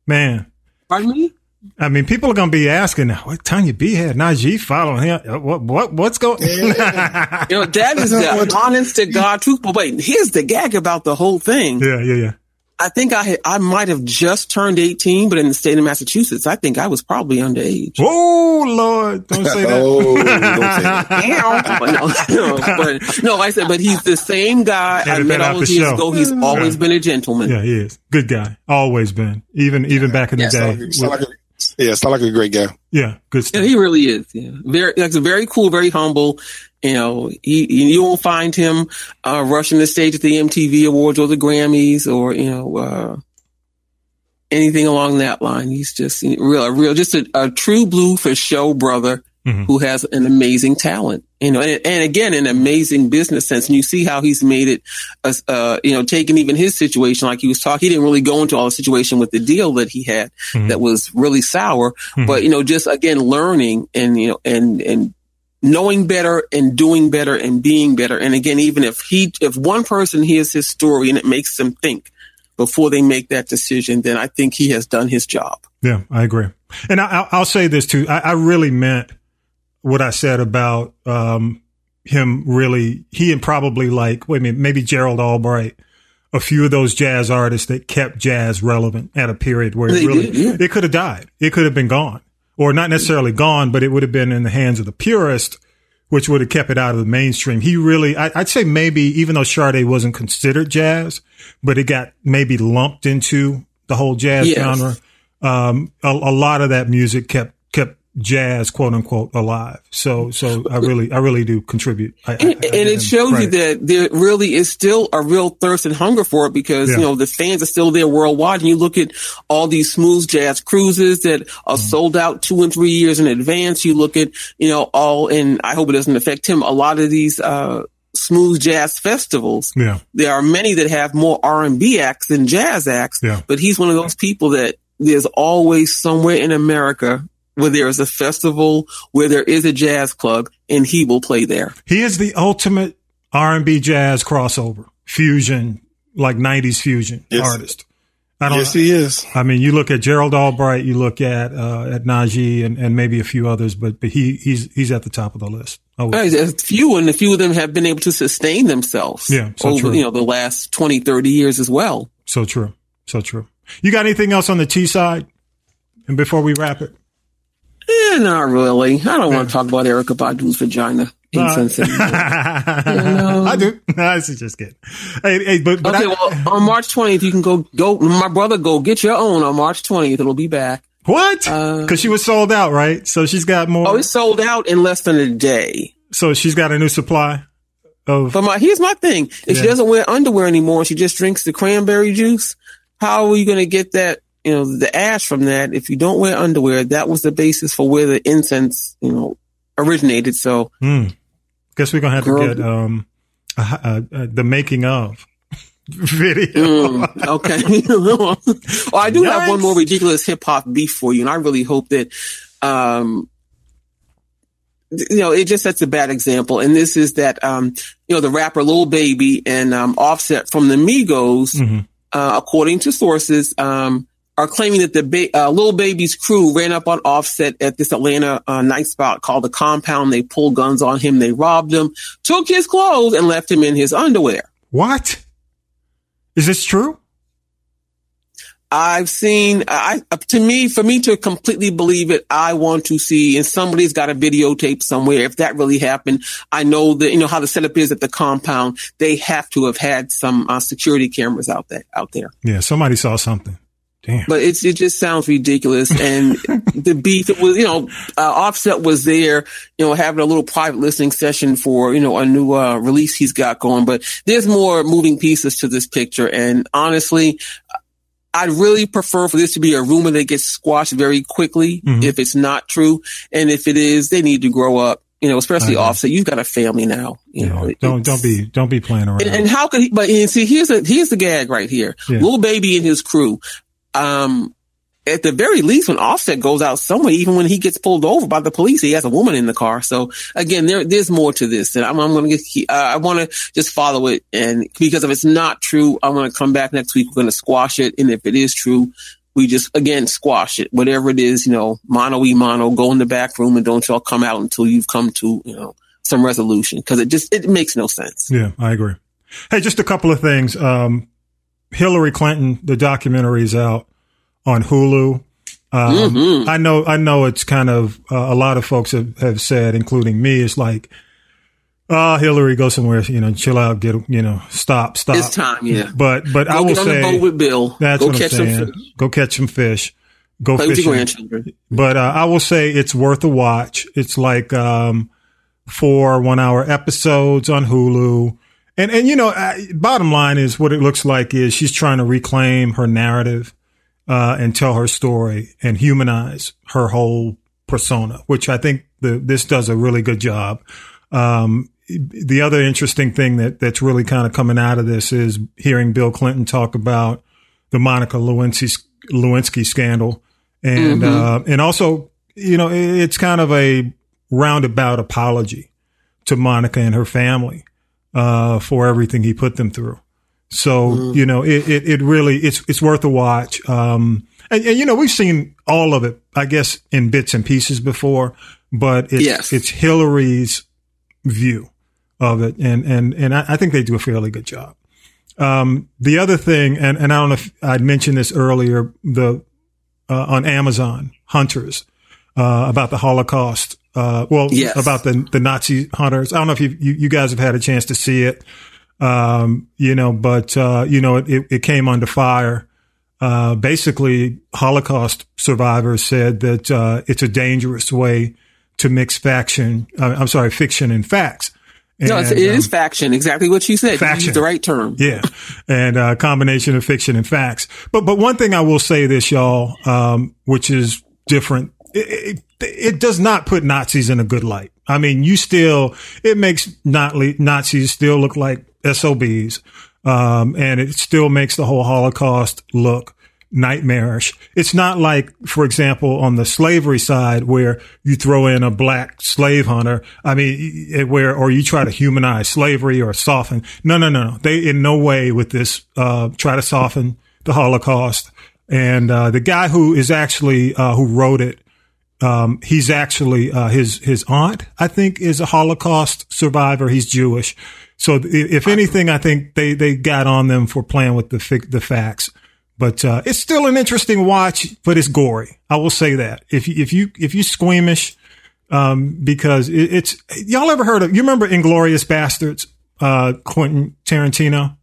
Man. Pardon me? I mean, people are going to be asking, what Tanya B had Najee following him? What's going on? Yeah. That is the honest to God truth. But wait, here's the gag about the whole thing. Yeah. I think I might have just turned 18, but in the state of Massachusetts, I think I was probably underage. Oh, Lord. Don't say that. But he's the same guy I met all those years ago. He's always been a gentleman. Yeah, he is. Good guy. Always been. Even back in the day. Sound like a great guy. Yeah, good stuff. Yeah, he really is. Yeah. Very cool, very humble. You won't find him rushing the stage at the MTV Awards or the Grammys or anything along that line. He's just a true blue for show brother who has an amazing talent. And again, an amazing business sense. And you see how he's made it. Taking even his situation, like he was talking, he didn't really go into all the situation with the deal that he had that was really sour. But just again, learning and knowing better and doing better and being better. And again, even if one person hears his story and it makes them think before they make that decision, then I think he has done his job. Yeah, I agree. And I'll say this too. I really meant what I said about him really, he and probably maybe Gerald Albright, a few of those jazz artists that kept jazz relevant at a period where it could have died. It could have been gone. Or not necessarily gone, but it would have been in the hands of the purist, which would have kept it out of the mainstream. He really, I'd say maybe, even though Sade wasn't considered jazz, but it got maybe lumped into the whole jazz genre. A lot of that music kept jazz, quote unquote, alive. So I really do contribute. And it shows you that there really is still a real thirst and hunger for it because, the fans are still there worldwide. And you look at all these smooth jazz cruises that are sold out 2 and 3 years in advance. You look at, and I hope it doesn't affect him, a lot of these, smooth jazz festivals. Yeah. There are many that have more R&B acts than jazz acts, but he's one of those people that there's always somewhere in America where there is a festival, where there is a jazz club, and he will play there. He is the ultimate R&B jazz crossover, fusion, like 90s fusion artist. He is. I mean, you look at Gerald Albright, you look at Najee and maybe a few others, but he's at the top of the list. A few of them have been able to sustain themselves over the last 20, 30 years as well. So true. You got anything else on the T side? And before we wrap it? Yeah, not really. I don't want to talk about Erykah Badu's vagina. I do. No, I was just kidding. Hey, but okay. On March 20th, you can go. My brother, go get your own on March 20th. It'll be back. What? Because she was sold out, right? So she's got more. Oh, it's sold out in less than a day. So she's got a new supply. But here's my thing: if she doesn't wear underwear anymore, she just drinks the cranberry juice. How are you going to get that? The ash from that, if you don't wear underwear, that was the basis for where the incense, originated. So Guess we're gonna have to get the making of video. Okay. Well, I do have one more ridiculous hip hop beef for you, and I really hope that it just sets a bad example. And this is that the rapper Lil Baby and Offset from the Migos, according to sources, are claiming that the Lil Baby's crew ran up on Offset at this Atlanta night spot called The Compound. They pulled guns on him. They robbed him, took his clothes, and left him in his underwear. What? Is this true? I've seen, for me to completely believe it, I want to see, and somebody's got a videotape somewhere, if that really happened. I know that, how the setup is at the compound. They have to have had some security cameras out there. Yeah, somebody saw something. Damn. But it just sounds ridiculous. And the beef, it was, Offset was there, having a little private listening session for, a new release he's got going. But there's more moving pieces to this picture. And honestly, I'd really prefer for this to be a rumor that gets squashed very quickly if it's not true. And if it is, they need to grow up. Especially Offset, you've got a family now. Don't be playing around. And how could he? But see, here's the gag right here. Yeah. Lil Baby and his crew. At the very least, when Offset goes out somewhere, even when he gets pulled over by the police, he has a woman in the car. So again, there's more to this, and I'm going to get. I want to just follow it, and because if it's not true, I'm going to come back next week. We're going to squash it, and if it is true, we just again squash it. Whatever it is, mano a mano, go in the back room, and don't y'all come out until you've come to some resolution, because it makes no sense. Yeah, I agree. Hey, just a couple of things. Hillary Clinton, the documentary is out on Hulu. I know it's kind of a lot of folks have said, including me, it's like, Hillary, go somewhere, chill out, get, stop. It's time, yeah. But I will say, go get on the boat with Bill. That's what I'm saying. Go catch some fish. Go play with your grandchildren. But I will say it's worth a watch. It's like 4 one-hour episodes on Hulu. And bottom line is what it looks like is she's trying to reclaim her narrative and tell her story and humanize her whole persona, which I think this does a really good job. The other interesting thing that's really kind of coming out of this is hearing Bill Clinton talk about the Monica Lewinsky scandal. And and also, it's kind of a roundabout apology to Monica and her family for everything he put them through. So, it really, it's worth a watch. And we've seen all of it, I guess, in bits and pieces before, but it's Hillary's view of it. And I think they do a fairly good job. The other thing, and I don't know if I'd mentioned this earlier, on Amazon, Hunters, about the Holocaust. About the Nazi hunters. I don't know if you guys have had a chance to see it, but it came under fire. Basically, Holocaust survivors said that it's a dangerous way to mix fiction and facts. And, it is faction. Exactly what you said. Faction. You used the right term. Yeah, and a combination of fiction and facts. But one thing I will say this, y'all, which is different. It does not put Nazis in a good light. I mean, it makes Nazis still look like SOBs. And it still makes the whole Holocaust look nightmarish. It's not like, for example, on the slavery side where you throw in a black slave hunter. I mean, or you try to humanize slavery or soften. No. They in no way with this, try to soften the Holocaust. And, the guy who is actually, who wrote it, he's actually, his aunt, I think, is a Holocaust survivor. He's Jewish. So if anything, I think they got on them for playing with the facts, but, it's still an interesting watch, but it's gory. I will say that if you squeamish, because it's, y'all ever heard of, you remember Inglourious Bastards, Quentin Tarantino?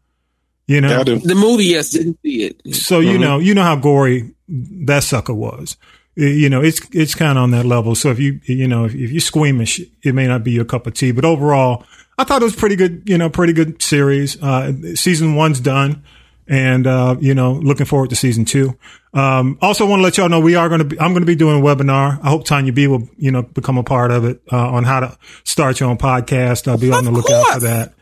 The movie, yes, didn't see it. So, you know how gory that sucker was. It's kind of on that level. So if you squeamish, it may not be your cup of tea. But overall, I thought it was pretty good. Pretty good series. Season 1's done. And, you know, looking forward to season two. Also want to let y'all know I'm going to be doing a webinar. I hope Tanya B will, you know, become a part of it, on how to start your own podcast. I'll be on the lookout for that.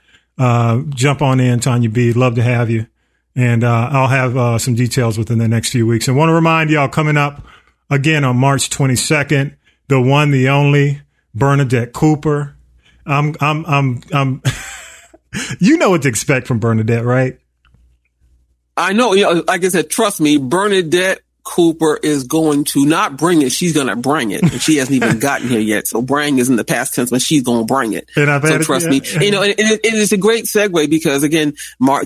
Jump on in, Tanya B. Love to have you. And, I'll have, some details within the next few weeks. And want to remind y'all, coming up again on March 22nd, the one, the only Bernadette Cooper. I'm you know what to expect from Bernadette, right? I know, you know, like I said, trust me, Bernadette Cooper is going to not bring it. She's going to bring it. And she hasn't even gotten here yet. So bring is in the past tense, but she's going to bring it. And I've had so trust me. You know, and it's a great segue because, again,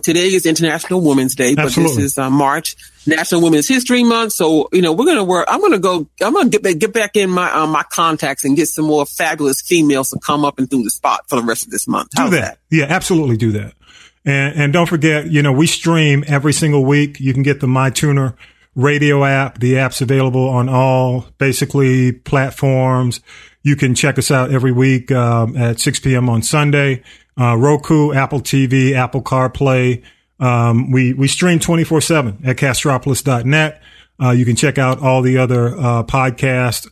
today is International Women's Day, but this is March, National Women's History Month. So, you know, we're going to work. I'm going to get back in my my contacts and get some more fabulous females to come up and do the spot for the rest of this month. How's that? Yeah, absolutely do that. And don't forget, you know, we stream every single week. You can get the MyTuner radio app. The app's available on all basically platforms. You can check us out every week, at 6 p.m. on Sunday. Roku, Apple TV, Apple CarPlay. We stream 24/7 at Castropolis.net. You can check out all the other, podcasts.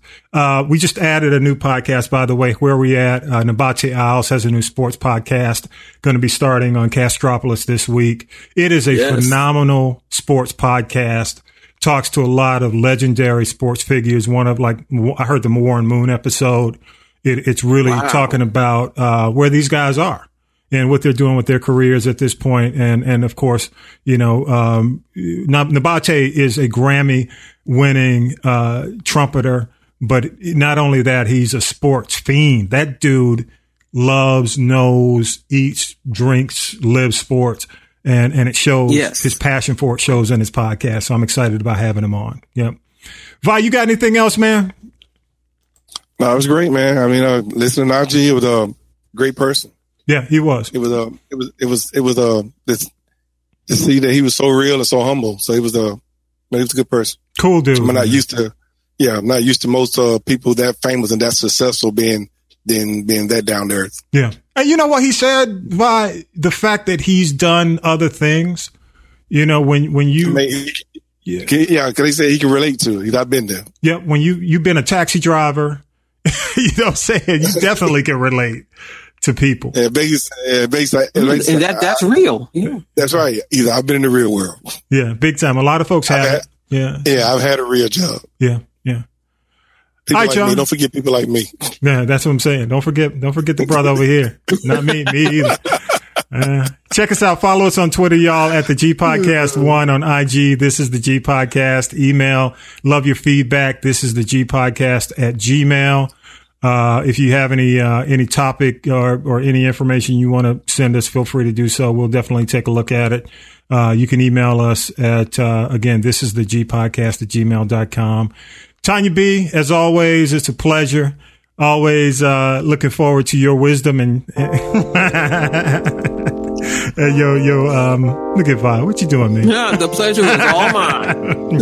We just added a new podcast, by the way, where we at. Nabate Isles has a new sports podcast going to be starting on Castropolis this week. It is a phenomenal sports podcast. Talks to a lot of legendary sports figures. One of, like, I heard the Warren Moon episode. It's really talking about, where these guys are and what they're doing with their careers at this point. And of course, you know, Nabate is a Grammy winning, trumpeter, but not only that, he's a sports fiend. That dude loves, knows, eats, drinks, lives sports. And it shows. His passion for it shows in his podcast. So I'm excited about having him on. Yep. Vi, you got anything else, man? No, it was great, man. I mean, listening to Najee, he was a great person. Yeah, he was. To see that he was so real and so humble. So he was a good person. Cool dude. I'm not used to most people that famous and that successful being that down to earth. Yeah. And you know what he said? By the fact that he's done other things, you know, when you... because he said he can relate to it. I've been there. Yeah, when you've been a taxi driver, you know what I'm saying? You definitely can relate to people. Yeah, that's real. Yeah. That's right. Either I've been in the real world. Yeah, big time. A lot of folks have it. Yeah. Yeah, I've had a real job. Yeah, yeah. People like me. Don't forget people like me. Yeah, that's what I'm saying. Don't forget the brother over here. Not me either. Check us out. Follow us on Twitter, y'all, at the G Podcast One on IG. This is the G Podcast. Email. Love your feedback. This is the G Podcast at Gmail. If you have any topic or any information you want to send us, feel free to do so. We'll definitely take a look at it. You can email us at, again, this is the G Podcast at gmail.com. Tanya B, as always, it's a pleasure. Always looking forward to your wisdom and yo, look at Vi. What you doing, man? Yeah, the pleasure is all mine.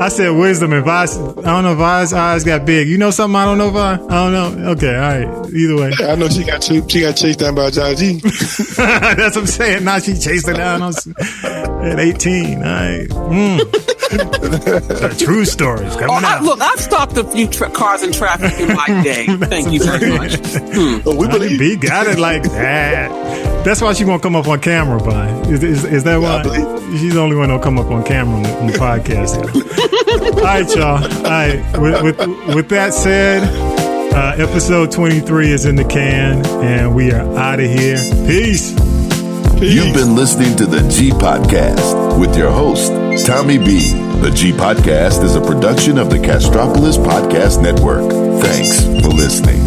I said wisdom and Vi. I don't know. Vi's eyes got big. You know something? I don't know, Vi. I don't know. Okay, all right. Either way, I know she got chased down by John G. That's what I'm saying. Now she chased her down at 18. All right. True stories coming out. Look, I've stopped a few cars in traffic in my day. Thank you very much. Well, we believe B got it like that. That's why she won't come up on camera, Vi. Is that why? She's the only one that'll come up on camera in the podcast. All right, y'all. All right. With that said, episode 23 is in the can, and we are out of here. Peace. You've been listening to The G Podcast with your host, Tommy B. The G Podcast is a production of the Castropolis Podcast Network. Thanks for listening.